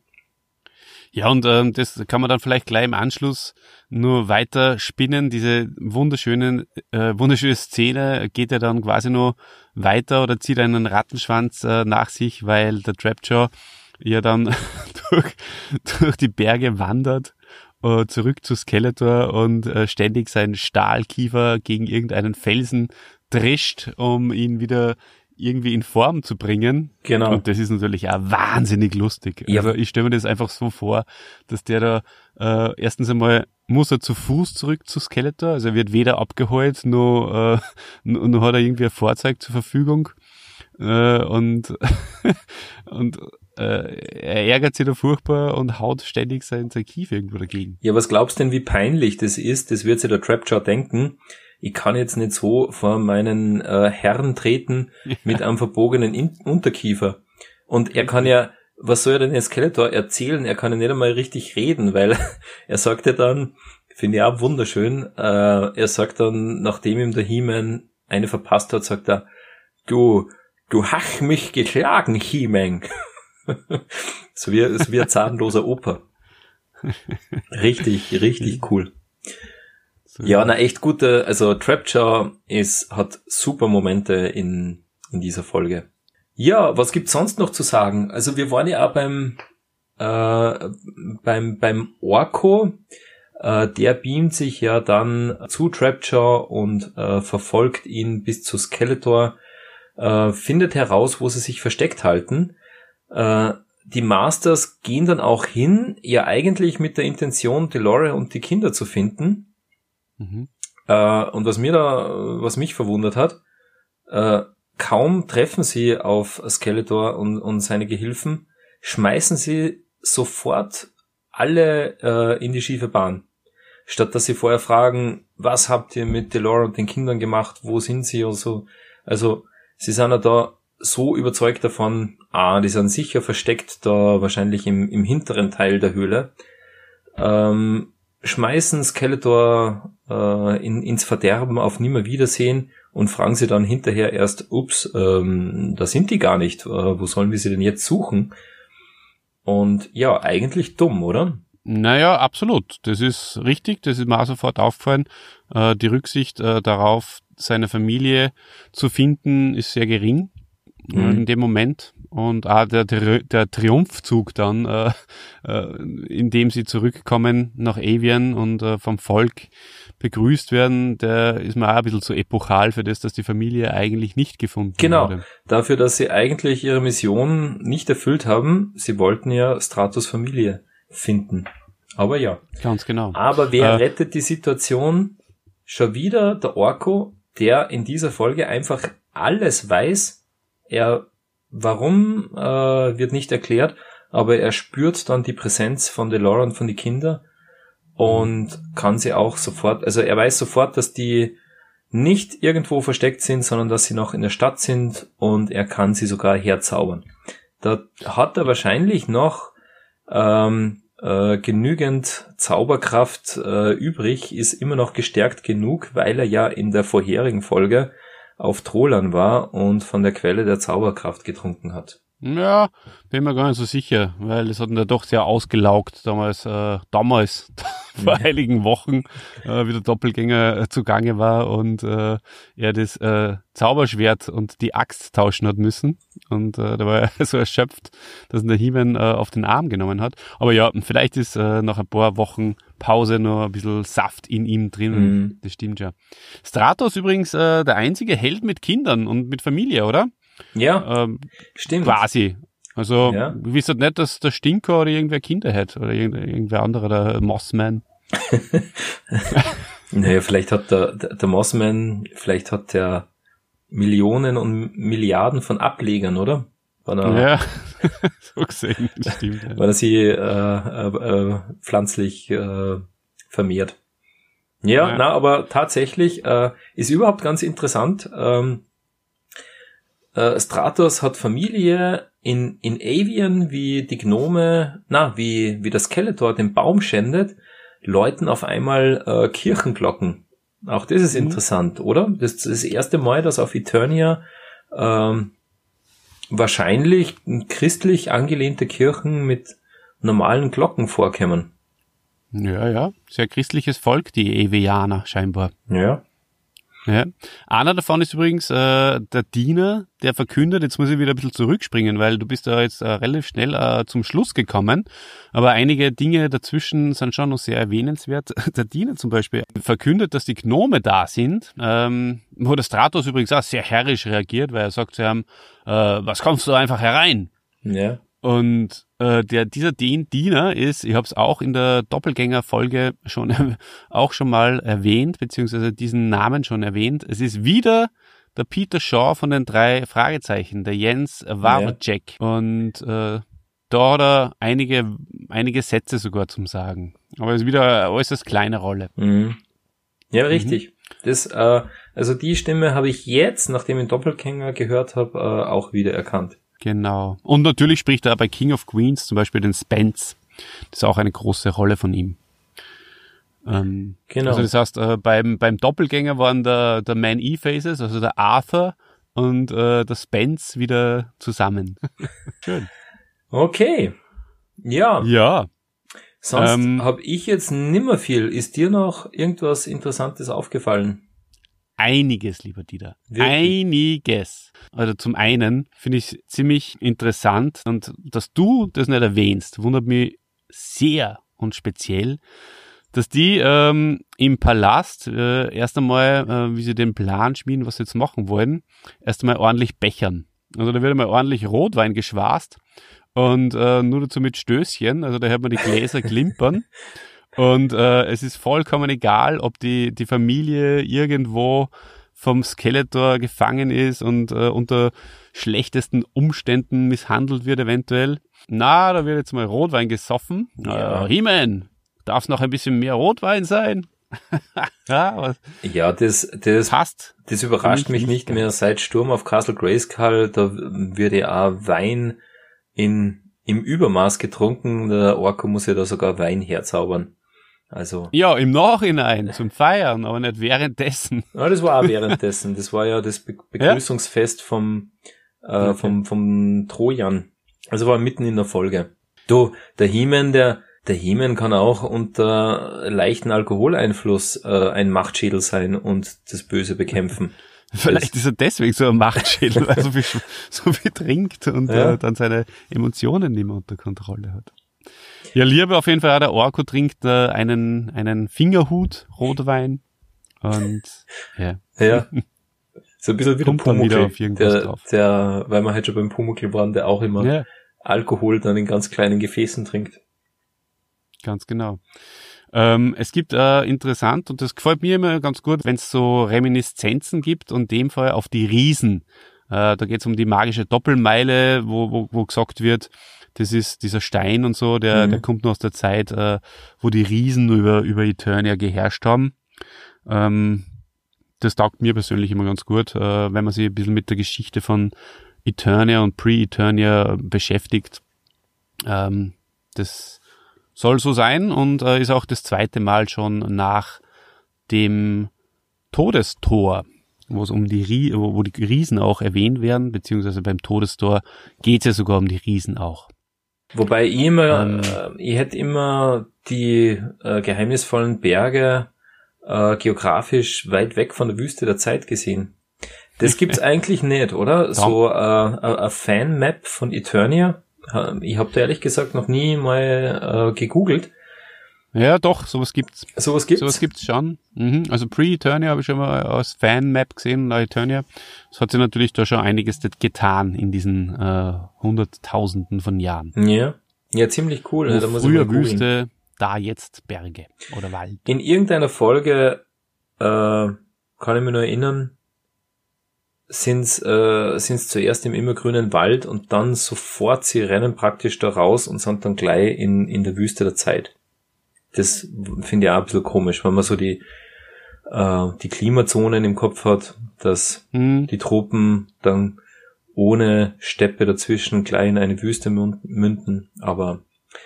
Ja, und das kann man dann vielleicht gleich im Anschluss nur weiter spinnen. Diese wunderschöne Szene geht ja dann quasi nur weiter oder zieht einen Rattenschwanz nach sich, weil der Trapjaw ja dann durch die Berge wandert, zurück zu Skeletor und ständig seinen Stahlkiefer gegen irgendeinen Felsen drischt, um ihn wieder irgendwie in Form zu bringen. Genau. Und das ist natürlich auch wahnsinnig lustig. Ja. Also ich stelle mir das einfach so vor, dass der da erstens einmal muss er zu Fuß zurück zu Skeletor, also er wird weder abgeholt, noch hat er irgendwie ein Fahrzeug zur Verfügung er ärgert sich da furchtbar und haut ständig sein Kief irgendwo dagegen. Ja, was glaubst du denn, wie peinlich das ist? Das wird sich der Trapjaw denken. Ich kann jetzt nicht so vor meinen Herrn treten mit einem verbogenen Unterkiefer. Und er kann ja, was soll er denn jetzt Skeletor erzählen? Er kann ja nicht einmal richtig reden, weil er sagt ja dann, finde ich auch wunderschön, er sagt dann, nachdem ihm der He-Man eine verpasst hat, sagt er, du hach mich geschlagen, He-Man. so wie ein zahnloser Opa. Richtig cool. Ja, na echt gute, also Trapjaw hat super Momente in dieser Folge. Ja, was gibt's sonst noch zu sagen? Also wir waren ja auch beim Orko, der beamt sich ja dann zu Trapjaw und verfolgt ihn bis zu Skeletor, findet heraus, wo sie sich versteckt halten. Die Masters gehen dann auch hin, ja eigentlich mit der Intention, Delora und die Kinder zu finden. Mhm. Und was mich verwundert hat, kaum treffen sie auf Skeletor und seine Gehilfen, schmeißen sie sofort alle in die schiefe Bahn. Statt dass sie vorher fragen, was habt ihr mit Delora und den Kindern gemacht, wo sind sie und so. Also sie sind ja da so überzeugt davon, die sind sicher versteckt da wahrscheinlich im hinteren Teil der Höhle. Schmeißen Skeletor ins Verderben auf Nimmerwiedersehen und fragen sie dann hinterher erst, da sind die gar nicht, wo sollen wir sie denn jetzt suchen? Und ja, eigentlich dumm, oder? Naja, absolut, das ist richtig, das ist mir auch sofort aufgefallen. Die Rücksicht darauf, seine Familie zu finden, ist sehr gering in dem Moment. Und auch der Triumphzug dann, in dem sie zurückkommen nach Avian und vom Volk begrüßt werden, der ist mir auch ein bisschen zu epochal für das, dass die Familie eigentlich nicht gefunden wurde. Genau, dafür, dass sie eigentlich ihre Mission nicht erfüllt haben. Sie wollten ja Stratos Familie finden. Aber ja. Ganz genau. Aber wer rettet die Situation? Schon wieder der Orko, der in dieser Folge einfach alles weiß. Warum wird nicht erklärt, aber er spürt dann die Präsenz von Delora und von den Kindern und kann sie auch sofort, also er weiß sofort, dass die nicht irgendwo versteckt sind, sondern dass sie noch in der Stadt sind und er kann sie sogar herzaubern. Da hat er wahrscheinlich noch genügend Zauberkraft übrig, ist immer noch gestärkt genug, weil er ja in der vorherigen Folge auf Trolan war und von der Quelle der Zauberkraft getrunken hat. Ja, bin mir gar nicht so sicher, weil es hat ihn ja doch sehr ausgelaugt damals vor einigen Wochen, wie der Doppelgänger zugange war und er das Zauberschwert und die Axt tauschen hat müssen und da war er so erschöpft, dass ihn der He-Man auf den Arm genommen hat. Aber ja, vielleicht ist nach ein paar Wochen Pause noch ein bisschen Saft in ihm drin. Mhm. Das stimmt ja. Stratos übrigens der einzige Held mit Kindern und mit Familie, oder? Ja, stimmt. Quasi. Also, ja. Ich wüsste halt nicht, dass der Stinker oder irgendwer Kinder hat oder irgendwer anderer, der Mossman. Naja, vielleicht hat der Mossman, vielleicht hat der Millionen und Milliarden von Ablegern, oder? Ja, so gesehen, das stimmt. Ja. Weil er sie pflanzlich vermehrt. Ja, ja, na, aber tatsächlich ist überhaupt ganz interessant, Stratos hat Familie in Avian, wie die Gnome, wie der Skeletor den Baum schändet, läuten auf einmal Kirchenglocken. Auch das ist interessant, oder? Das ist das erste Mal, dass auf Eternia wahrscheinlich christlich angelehnte Kirchen mit normalen Glocken vorkommen. Ja, sehr christliches Volk, die Avianer scheinbar. Ja. Ja. Einer davon ist übrigens der Diener, der verkündet, jetzt muss ich wieder ein bisschen zurückspringen, weil du bist da jetzt relativ schnell zum Schluss gekommen, aber einige Dinge dazwischen sind schon noch sehr erwähnenswert. Der Diener zum Beispiel verkündet, dass die Gnome da sind, wo der Stratos übrigens auch sehr herrisch reagiert, weil er sagt zu ihm, was kommst du einfach herein? Ja. Und dieser Diener ist, ich habe es auch in der Doppelgänger-Folge schon mal erwähnt, beziehungsweise diesen Namen schon erwähnt. Es ist wieder der Peter Shaw von den 3 Fragezeichen, der Jens Wawrczyk. Ja. Und da hat er einige Sätze sogar zum Sagen. Aber es ist wieder eine äußerst kleine Rolle. Mhm. Ja, richtig. Mhm. Das, also die Stimme habe ich jetzt, nachdem ich den Doppelgänger gehört habe, auch wieder erkannt. Genau. Und natürlich spricht er bei King of Queens zum Beispiel den Spence. Das ist auch eine große Rolle von ihm. Genau. Also das heißt, beim Doppelgänger waren der Man E-Faces, also der Arthur und der Spence wieder zusammen. Schön. Okay. Ja. Ja. Sonst habe ich jetzt nimmer viel. Ist dir noch irgendwas Interessantes aufgefallen? Einiges, lieber Dieter. Wirklich? Einiges. Also zum einen finde ich ziemlich interessant, und dass du das nicht erwähnst, wundert mich sehr und speziell, dass die im Palast erst einmal, wie sie den Plan schmieden, was sie jetzt machen wollen, erst einmal ordentlich bechern. Also da wird einmal ordentlich Rotwein geschwast und nur dazu mit Stößchen, also da hört man die Gläser klimpern. Und es ist vollkommen egal, ob die Familie irgendwo vom Skeletor gefangen ist und unter schlechtesten Umständen misshandelt wird eventuell. Na, da wird jetzt mal Rotwein gesoffen. Ja. He-Man, darf es noch ein bisschen mehr Rotwein sein? Ja, das passt. Das überrascht mich nicht mehr. Seit Sturm auf Castle Grayskull, da wird ja auch Wein im Übermaß getrunken. Der Orko muss ja da sogar Wein herzaubern. Also. Ja, im Nachhinein, zum Feiern, aber nicht währenddessen. Ja, das war auch währenddessen. Das war ja das Begrüßungsfest vom Trojan. Also war mitten in der Folge. Du, der He-Man kann auch unter leichten Alkoholeinfluss ein Machtschädel sein und das Böse bekämpfen. Vielleicht ist er deswegen so ein Machtschädel, weil er so viel trinkt und dann seine Emotionen nicht mehr unter Kontrolle hat. Ja, lieber auf jeden Fall, der Orko trinkt einen Fingerhut Rotwein und ja. So ein bisschen wie kommt der Pumuckl, der, weil wir halt schon beim Pumuckl waren, der auch immer Alkohol dann in ganz kleinen Gefäßen trinkt. Ganz genau. Es gibt interessant, und das gefällt mir immer ganz gut, wenn es so Reminiszenzen gibt, und in dem Fall auf die Riesen. Da geht es um die magische Doppelmeile, wo gesagt wird, das ist dieser Stein und so, der kommt nur aus der Zeit, wo die Riesen über Eternia geherrscht haben. Das taugt mir persönlich immer ganz gut, wenn man sich ein bisschen mit der Geschichte von Eternia und Pre-Eternia beschäftigt. Das soll so sein und ist auch das zweite Mal schon nach dem Todestor, wo es um wo die Riesen auch erwähnt werden, beziehungsweise beim Todestor geht es ja sogar um die Riesen auch. Wobei ich hätte immer die geheimnisvollen Berge geografisch weit weg von der Wüste der Zeit gesehen. Das gibt's eigentlich nicht, oder? Ja. So eine Fan-Map von Eternia. Ich habe da ehrlich gesagt noch nie mal gegoogelt. Ja, doch, sowas gibt's. Sowas gibt's schon. Mhm. Also Pre-Eternia habe ich schon mal als Fan-Map gesehen, nach Eternia. Das hat sich natürlich da schon einiges getan in diesen Hunderttausenden von Jahren. Ja, ja, ziemlich cool. Also, da muss früher ich mal Wüste, da jetzt Berge oder Wald. In irgendeiner Folge, kann ich mich noch erinnern, sind's zuerst im immergrünen Wald und dann sofort, sie rennen praktisch da raus und sind dann gleich in der Wüste der Zeit. Das finde ich auch ein bisschen komisch, wenn man so die Klimazonen im Kopf hat, dass die Tropen dann ohne Steppe dazwischen gleich in eine Wüste münden. Aber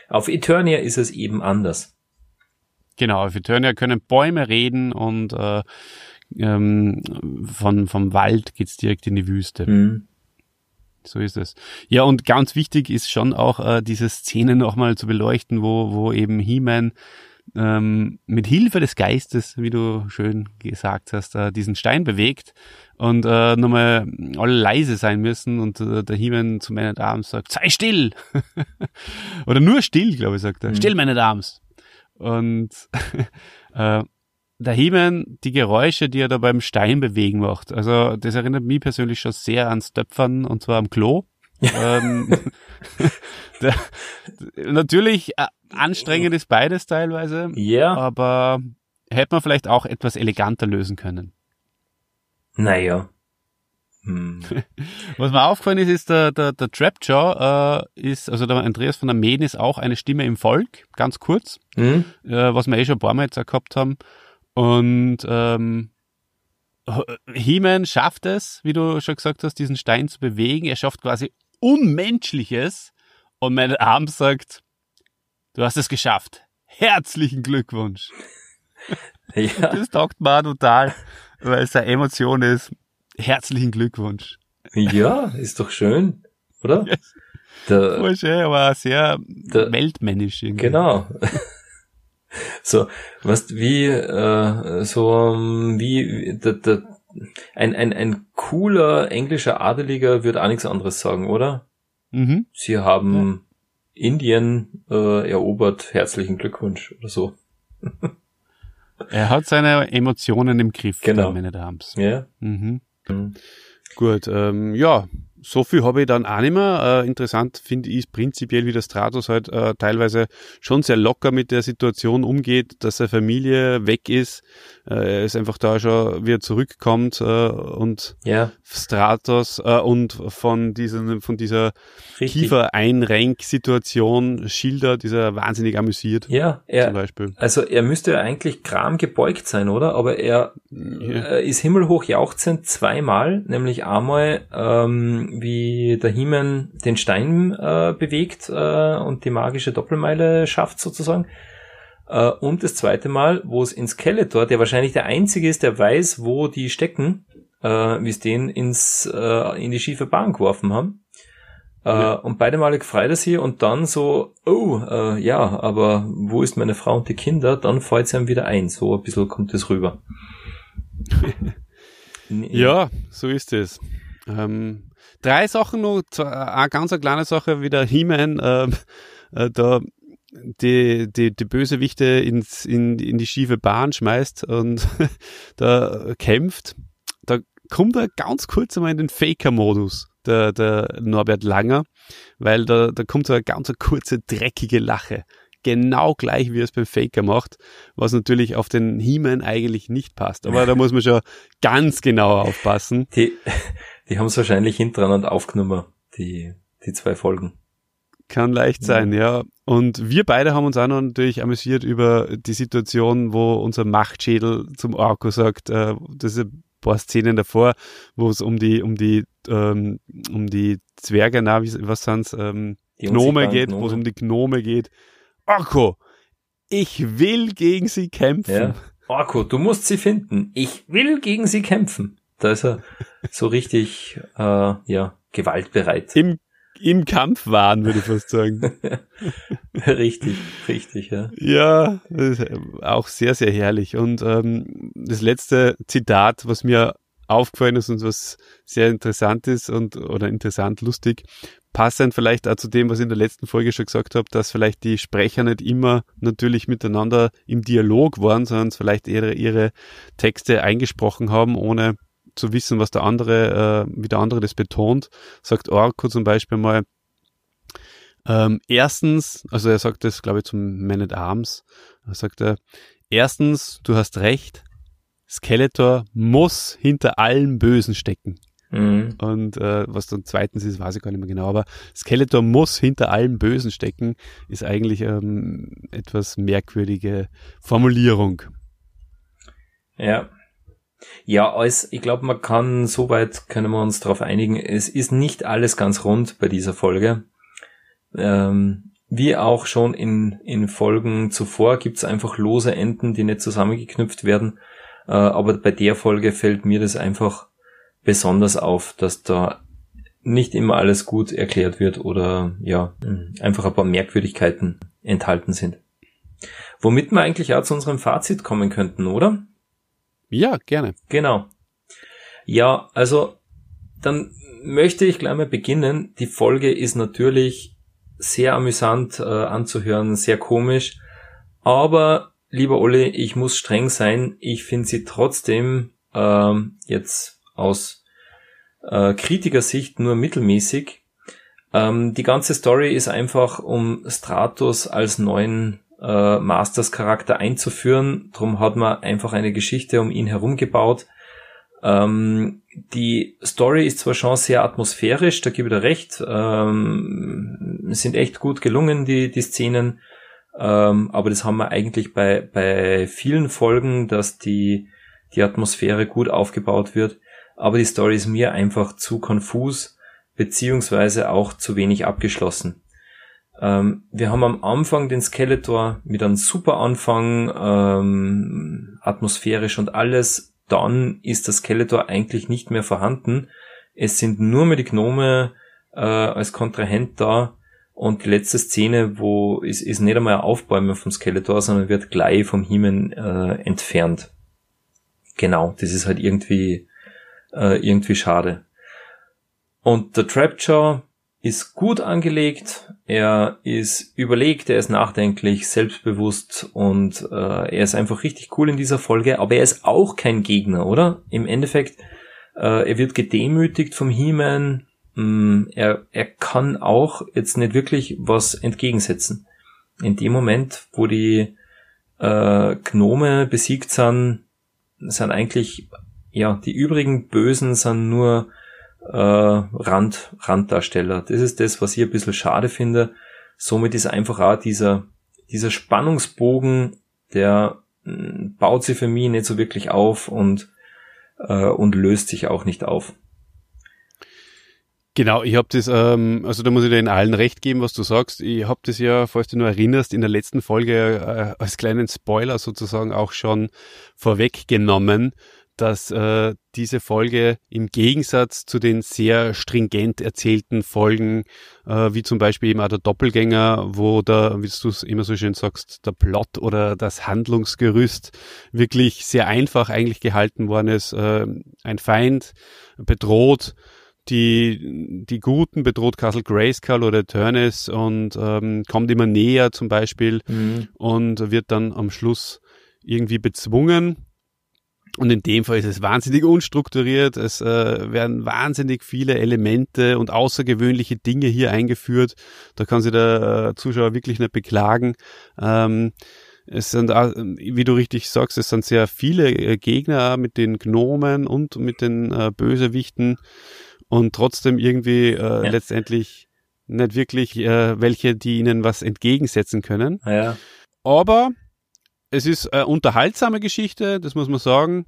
auf Eternia ist es eben anders. Genau, auf Eternia können Bäume reden und vom Wald geht's direkt in die Wüste. Mhm. So ist es. Ja, und ganz wichtig ist schon auch, diese Szene nochmal zu beleuchten, wo eben He-Man mit Hilfe des Geistes, wie du schön gesagt hast, diesen Stein bewegt und nochmal alle leise sein müssen und der He-Man zu Man-at-Arms sagt, sei still! Oder nur still, glaube ich, sagt er. Mhm. Still, Man-at-Arms! Und der He-Man, die Geräusche, die er da beim Stein bewegen macht, also das erinnert mich persönlich schon sehr ans Töpfern, und zwar am Klo. Natürlich anstrengend ist beides teilweise, yeah, aber hätte man vielleicht auch etwas eleganter lösen können. Naja. Hm. Was mir aufgefallen ist, ist der Trapjaw, also der Andreas von der Mäden ist auch eine Stimme im Volk, ganz kurz, was wir schon ein paar Mal jetzt auch gehabt haben. Und He-Man schafft es, wie du schon gesagt hast, diesen Stein zu bewegen. Er schafft quasi Unmenschliches und Man-at-Arms sagt, du hast es geschafft. Herzlichen Glückwunsch. Ja. Das taugt mir total, weil es eine Emotion ist. Herzlichen Glückwunsch. Ja, ist doch schön, oder? Yes. Voll schön, aber sehr weltmännisch irgendwie. Genau. So, was wie ein cooler englischer Adeliger wird auch nichts anderes sagen, oder? Mhm. Sie haben Indien erobert, herzlichen Glückwunsch oder so. Er hat seine Emotionen im Griff, genau. Man-at-Arms. Ja. Mhm. Mhm. Gut, ja, so viel habe ich dann auch nicht mehr. Interessant finde ich prinzipiell, wie der Stratos halt teilweise schon sehr locker mit der Situation umgeht, dass seine Familie weg ist. Er ist einfach da schon, wie er zurückkommt und Stratos und von dieser Kiefer-Einrenk-Situation schildert, ist er wahnsinnig amüsiert. Ja, zum Beispiel. Also er müsste eigentlich kramgebeugt sein, oder? Aber er ist himmelhoch jauchzend zweimal, nämlich einmal wie der He-Man den Stein bewegt und die magische Doppelmeile schafft sozusagen. Und das zweite Mal, wo es in Skeletor, der wahrscheinlich der Einzige ist, der weiß, wo die stecken, wie es den in die schiefe Bahn geworfen haben. Und beide Male gefreut er sie und dann so, aber wo ist meine Frau und die Kinder? Dann fällt sie ihm wieder ein. So ein bisschen kommt das rüber. Ja, so ist es. 3 Sachen noch, eine ganz kleine Sache, wie der He-Man da die Bösewichte in die schiefe Bahn schmeißt und da kämpft. Da kommt er ganz kurz einmal in den Faker-Modus, der Norbert Langer, weil da kommt so eine ganz kurze, dreckige Lache. Genau gleich, wie er es beim Faker macht, was natürlich auf den He-Man eigentlich nicht passt. Aber da muss man schon ganz genau aufpassen. Die haben es wahrscheinlich hintereinander aufgenommen, die 2 Folgen. Kann leicht sein, ja. Und wir beide haben uns auch noch natürlich amüsiert über die Situation, wo unser Machtschädel zum Orko sagt, das ist ein paar Szenen davor, wo es um die Zwerge, Gnome geht, wo es um die Gnome geht. Orko, ich will gegen sie kämpfen. Ja. Orko, du musst sie finden. Ich will gegen sie kämpfen. Da ist er so richtig gewaltbereit. Im Kampf waren, würde ich fast sagen. Richtig, ja. Ja, das ist auch sehr, sehr herrlich. Und das letzte Zitat, was mir aufgefallen ist und was sehr interessant ist lustig, passend vielleicht auch zu dem, was ich in der letzten Folge schon gesagt habe, dass vielleicht die Sprecher nicht immer natürlich miteinander im Dialog waren, sondern vielleicht eher ihre Texte eingesprochen haben, ohne zu wissen, was wie der andere das betont. Sagt Orko zum Beispiel mal, erstens, also er sagt das, glaube ich, zum Man-at-Arms, sagt er, erstens, du hast recht, Skeletor muss hinter allem Bösen stecken. Mhm. Und was dann zweitens ist, weiß ich gar nicht mehr genau, aber Skeletor muss hinter allem Bösen stecken, ist eigentlich etwas merkwürdige Formulierung. Ja. Ja, ich glaube, man kann, soweit können wir uns darauf einigen, es ist nicht alles ganz rund bei dieser Folge. Wie auch schon in Folgen zuvor gibt's einfach lose Enden, die nicht zusammengeknüpft werden. Aber bei der Folge fällt mir das einfach besonders auf, dass da nicht immer alles gut erklärt wird oder einfach ein paar Merkwürdigkeiten enthalten sind. Womit wir eigentlich auch zu unserem Fazit kommen könnten, oder? Ja, gerne. Genau. Ja, also dann möchte ich gleich mal beginnen. Die Folge ist natürlich sehr amüsant anzuhören, sehr komisch. Aber, lieber Olli, ich muss streng sein. Ich finde sie trotzdem jetzt aus Kritikersicht nur mittelmäßig, Die ganze Story ist einfach, um Stratos als neuen Masters-Charakter einzuführen. Drum hat man einfach eine Geschichte um ihn herum gebaut. Die Story ist zwar schon sehr atmosphärisch, da gebe ich dir recht, sind echt gut gelungen, die Szenen, aber das haben wir eigentlich bei vielen Folgen, dass die Atmosphäre gut aufgebaut wird, aber die Story ist mir einfach zu konfus, beziehungsweise auch zu wenig abgeschlossen. Wir haben am Anfang den Skeletor mit einem super Anfang, atmosphärisch und alles. Dann ist das Skeletor eigentlich nicht mehr vorhanden. Es sind nur mehr die Gnome als Kontrahent da. Und die letzte Szene, wo ist nicht einmal ein Aufbäumen vom Skeletor, sondern wird gleich vom He-Man entfernt. Genau, das ist halt irgendwie schade. Und der Trapjaw ist gut angelegt. Er ist überlegt, er ist nachdenklich, selbstbewusst und er ist einfach richtig cool in dieser Folge. Aber er ist auch kein Gegner, oder? Im Endeffekt, er wird gedemütigt vom He-Man. Er kann auch jetzt nicht wirklich was entgegensetzen. In dem Moment, wo die Gnome besiegt sind eigentlich, ja, die übrigen Bösen sind nur Randdarsteller. Das ist das, was ich ein bisschen schade finde. Somit ist einfach auch dieser Spannungsbogen, der baut sich für mich nicht so wirklich auf und löst sich auch nicht auf. Genau, ich habe das, also da muss ich dir in allen recht geben, was du sagst. Ich habe das ja, falls du nur erinnerst, in der letzten Folge als kleinen Spoiler sozusagen auch schon vorweggenommen, dass diese Folge im Gegensatz zu den sehr stringent erzählten Folgen, wie zum Beispiel eben auch der Doppelgänger, wo da, wie du es immer so schön sagst, der Plot oder das Handlungsgerüst wirklich sehr einfach eigentlich gehalten worden ist. Ein Feind bedroht die Guten, bedroht Castle Grayskull oder Eternis und kommt immer näher zum Beispiel und wird dann am Schluss irgendwie bezwungen. Und in dem Fall ist es wahnsinnig unstrukturiert, es werden wahnsinnig viele Elemente und außergewöhnliche Dinge hier eingeführt, da kann sich der Zuschauer wirklich nicht beklagen. Es sind, wie du richtig sagst, es sind sehr viele Gegner mit den Gnomen und mit den Bösewichten und trotzdem irgendwie letztendlich nicht wirklich welche, die ihnen was entgegensetzen können. Ja. Aber es ist eine unterhaltsame Geschichte, das muss man sagen.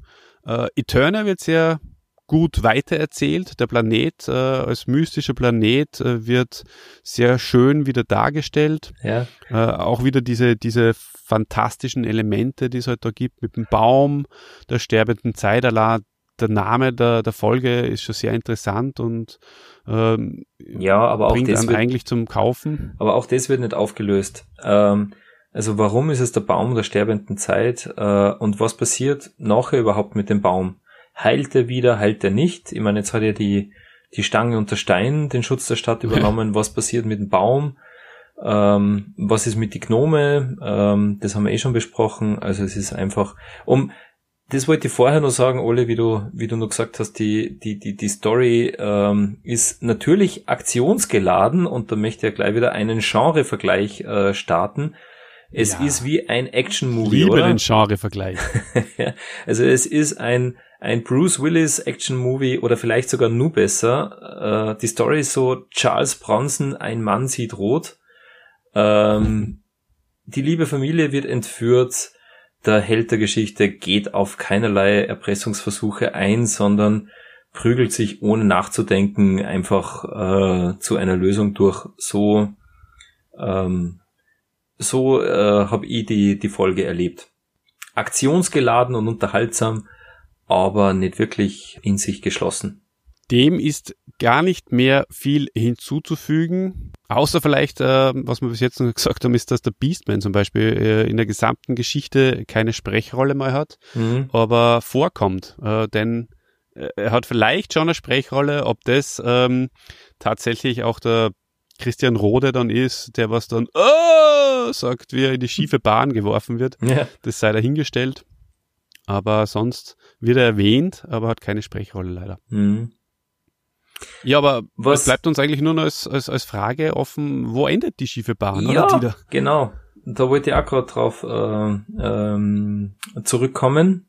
Eternia wird sehr gut weitererzählt. Der Planet als mystischer Planet wird sehr schön wieder dargestellt. Ja. Auch wieder diese fantastischen Elemente, die es halt da gibt, mit dem Baum, der sterbenden Zeit. Der Name der Folge ist schon sehr interessant und aber auch bringt das einen eigentlich zum Kaufen. Aber auch das wird nicht aufgelöst. Also warum ist es der Baum der sterbenden Zeit und was passiert nachher überhaupt mit dem Baum? Heilt er wieder, heilt er nicht? Ich meine, jetzt hat ja die Stange und der Stein den Schutz der Stadt übernommen. Was passiert mit dem Baum? Was ist mit die Gnome? Das haben wir schon besprochen. Also es ist einfach... Das wollte ich vorher noch sagen, Olli, wie du noch gesagt hast, die Story ist natürlich aktionsgeladen und da möchte ich ja gleich wieder einen Genrevergleich starten. Es ist wie ein Action-Movie, oder? Ich liebe den Genre-Vergleich. Also es ist ein Bruce Willis-Action-Movie oder vielleicht sogar nur besser. Die Story ist so, Charles Bronson, ein Mann sieht rot. Die liebe Familie wird entführt. Der Held der Geschichte geht auf keinerlei Erpressungsversuche ein, sondern prügelt sich ohne nachzudenken einfach zu einer Lösung durch. So habe ich die Folge erlebt. Aktionsgeladen und unterhaltsam, aber nicht wirklich in sich geschlossen. Dem ist gar nicht mehr viel hinzuzufügen, außer vielleicht, was wir bis jetzt noch gesagt haben, ist, dass der Beastman zum Beispiel in der gesamten Geschichte keine Sprechrolle mehr hat, aber vorkommt, denn er hat vielleicht schon eine Sprechrolle, ob das tatsächlich auch der Christian Rode dann ist, der was dann sagt, wie er in die schiefe Bahn geworfen wird, Das sei dahingestellt, aber sonst wird er erwähnt, aber hat keine Sprechrolle leider. Ja, aber was bleibt uns eigentlich nur noch als Frage offen, wo endet die schiefe Bahn? Ja, oder Dieter? Genau. Da wollte ich auch gerade drauf zurückkommen.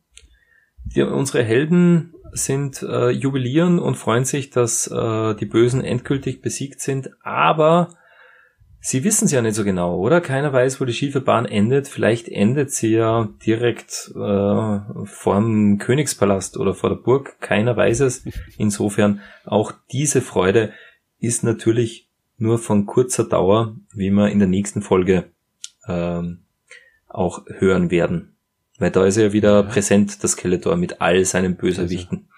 Unsere Helden sind jubilieren und freuen sich, dass die Bösen endgültig besiegt sind, aber sie wissen es ja nicht so genau, oder? Keiner weiß, wo die schiefe Bahn endet. Vielleicht endet sie ja direkt vor dem Königspalast oder vor der Burg. Keiner weiß es. Insofern, auch diese Freude ist natürlich nur von kurzer Dauer, wie wir in der nächsten Folge auch hören werden. Weil da ist ja wieder präsent, das Skeletor mit all seinen Bösewichten.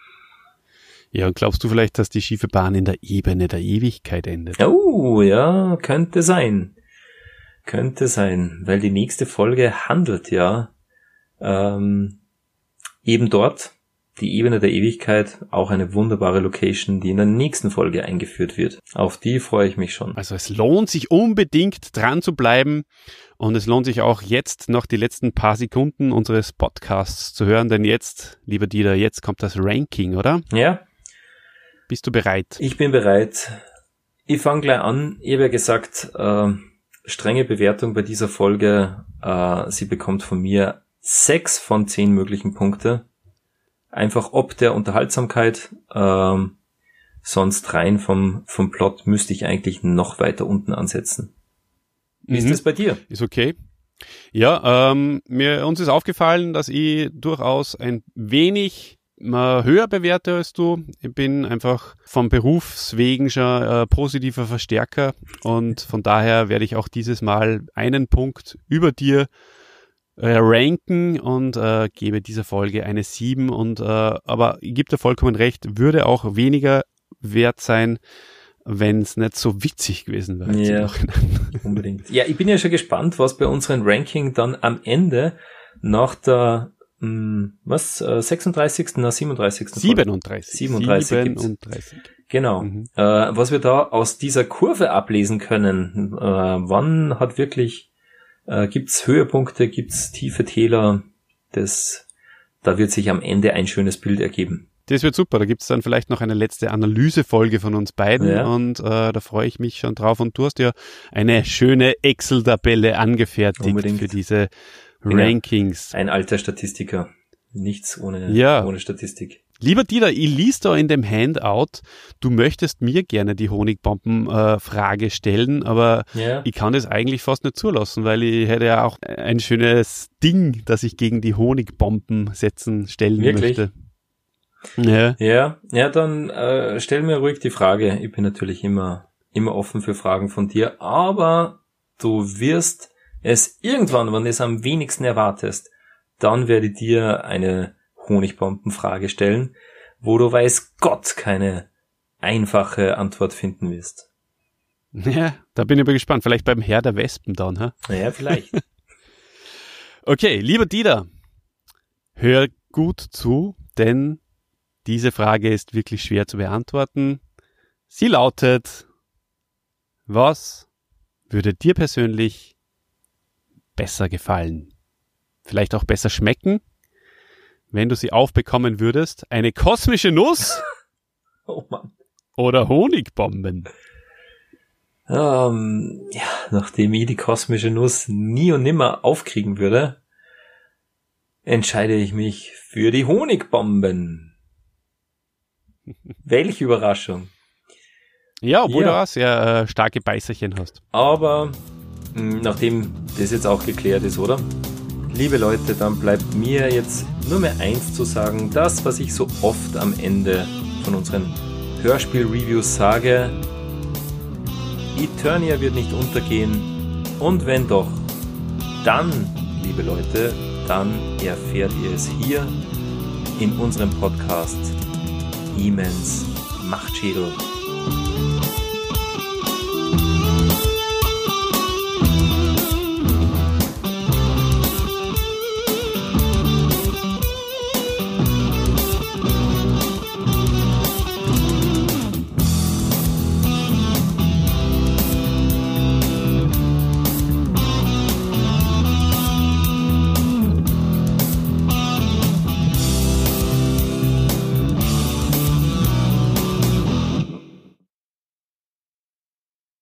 Ja, und glaubst du vielleicht, dass die schiefe Bahn in der Ebene der Ewigkeit endet? Oh, ja, könnte sein. Könnte sein, weil die nächste Folge handelt ja eben dort, die Ebene der Ewigkeit, auch eine wunderbare Location, die in der nächsten Folge eingeführt wird. Auf die freue ich mich schon. Also es lohnt sich unbedingt dran zu bleiben und es lohnt sich auch jetzt noch die letzten paar Sekunden unseres Podcasts zu hören, denn jetzt, lieber Dieter, jetzt kommt das Ranking, oder? Ja. Bist du bereit? Ich bin bereit. Ich fange gleich an. Ich habe ja gesagt, strenge Bewertung bei dieser Folge. Sie bekommt von mir 6 von 10 möglichen Punkte. Einfach ob der Unterhaltsamkeit. Sonst rein vom Plot müsste ich eigentlich noch weiter unten ansetzen. Wie ist das bei dir? Ist okay. Ja, uns ist aufgefallen, dass ich durchaus ein wenig höher bewerte als du. Ich bin einfach vom Berufswegen schon positiver Verstärker und von daher werde ich auch dieses Mal einen Punkt über dir ranken und gebe dieser Folge eine 7 und aber ich gebe dir vollkommen recht, würde auch weniger wert sein, wenn es nicht so witzig gewesen wäre. Ja, unbedingt. Ja, ich bin ja schon gespannt, was bei unserem Ranking dann am Ende nach der 36. nach 37. 37. Genau. Mhm. Was wir da aus dieser Kurve ablesen können, wann hat wirklich, gibt's Höhepunkte, gibt's tiefe Täler, da wird sich am Ende ein schönes Bild ergeben. Das wird super, da gibt's dann vielleicht noch eine letzte Analysefolge von uns beiden und da freue ich mich schon drauf und du hast ja eine schöne Excel-Tabelle angefertigt für diese Rankings. Ein alter Statistiker. Nichts ohne Statistik. Lieber Dieter, ich lies da in dem Handout, du möchtest mir gerne die Honigbomben-Frage stellen, aber ich kann das eigentlich fast nicht zulassen, weil ich hätte ja auch ein schönes Ding, das ich gegen die Honigbomben stellen möchte. Ja. Ja, dann stell mir ruhig die Frage. Ich bin natürlich immer offen für Fragen von dir, aber du wirst es irgendwann, wenn du es am wenigsten erwartest, dann werde ich dir eine Honigbombenfrage stellen, wo du weiß Gott keine einfache Antwort finden wirst. Ja, da bin ich aber gespannt. Vielleicht beim Herr der Wespen dann, hä? Ja, vielleicht. Okay, lieber Dieter, hör gut zu, denn diese Frage ist wirklich schwer zu beantworten. Sie lautet, was würde dir persönlich besser gefallen? Vielleicht auch besser schmecken, wenn du sie aufbekommen würdest? Eine kosmische Nuss oder Honigbomben? Ja, nachdem ich die kosmische Nuss nie und nimmer aufkriegen würde, entscheide ich mich für die Honigbomben. Welche Überraschung. Ja, obwohl du auch sehr starke Beißerchen hast. Aber nachdem das jetzt auch geklärt ist, oder? Liebe Leute, dann bleibt mir jetzt nur mehr eins zu sagen. Das, was ich so oft am Ende von unseren Hörspiel-Reviews sage: Eternia wird nicht untergehen. Und wenn doch, dann, liebe Leute, dann erfährt ihr es hier in unserem Podcast He-Mans Machtschädel.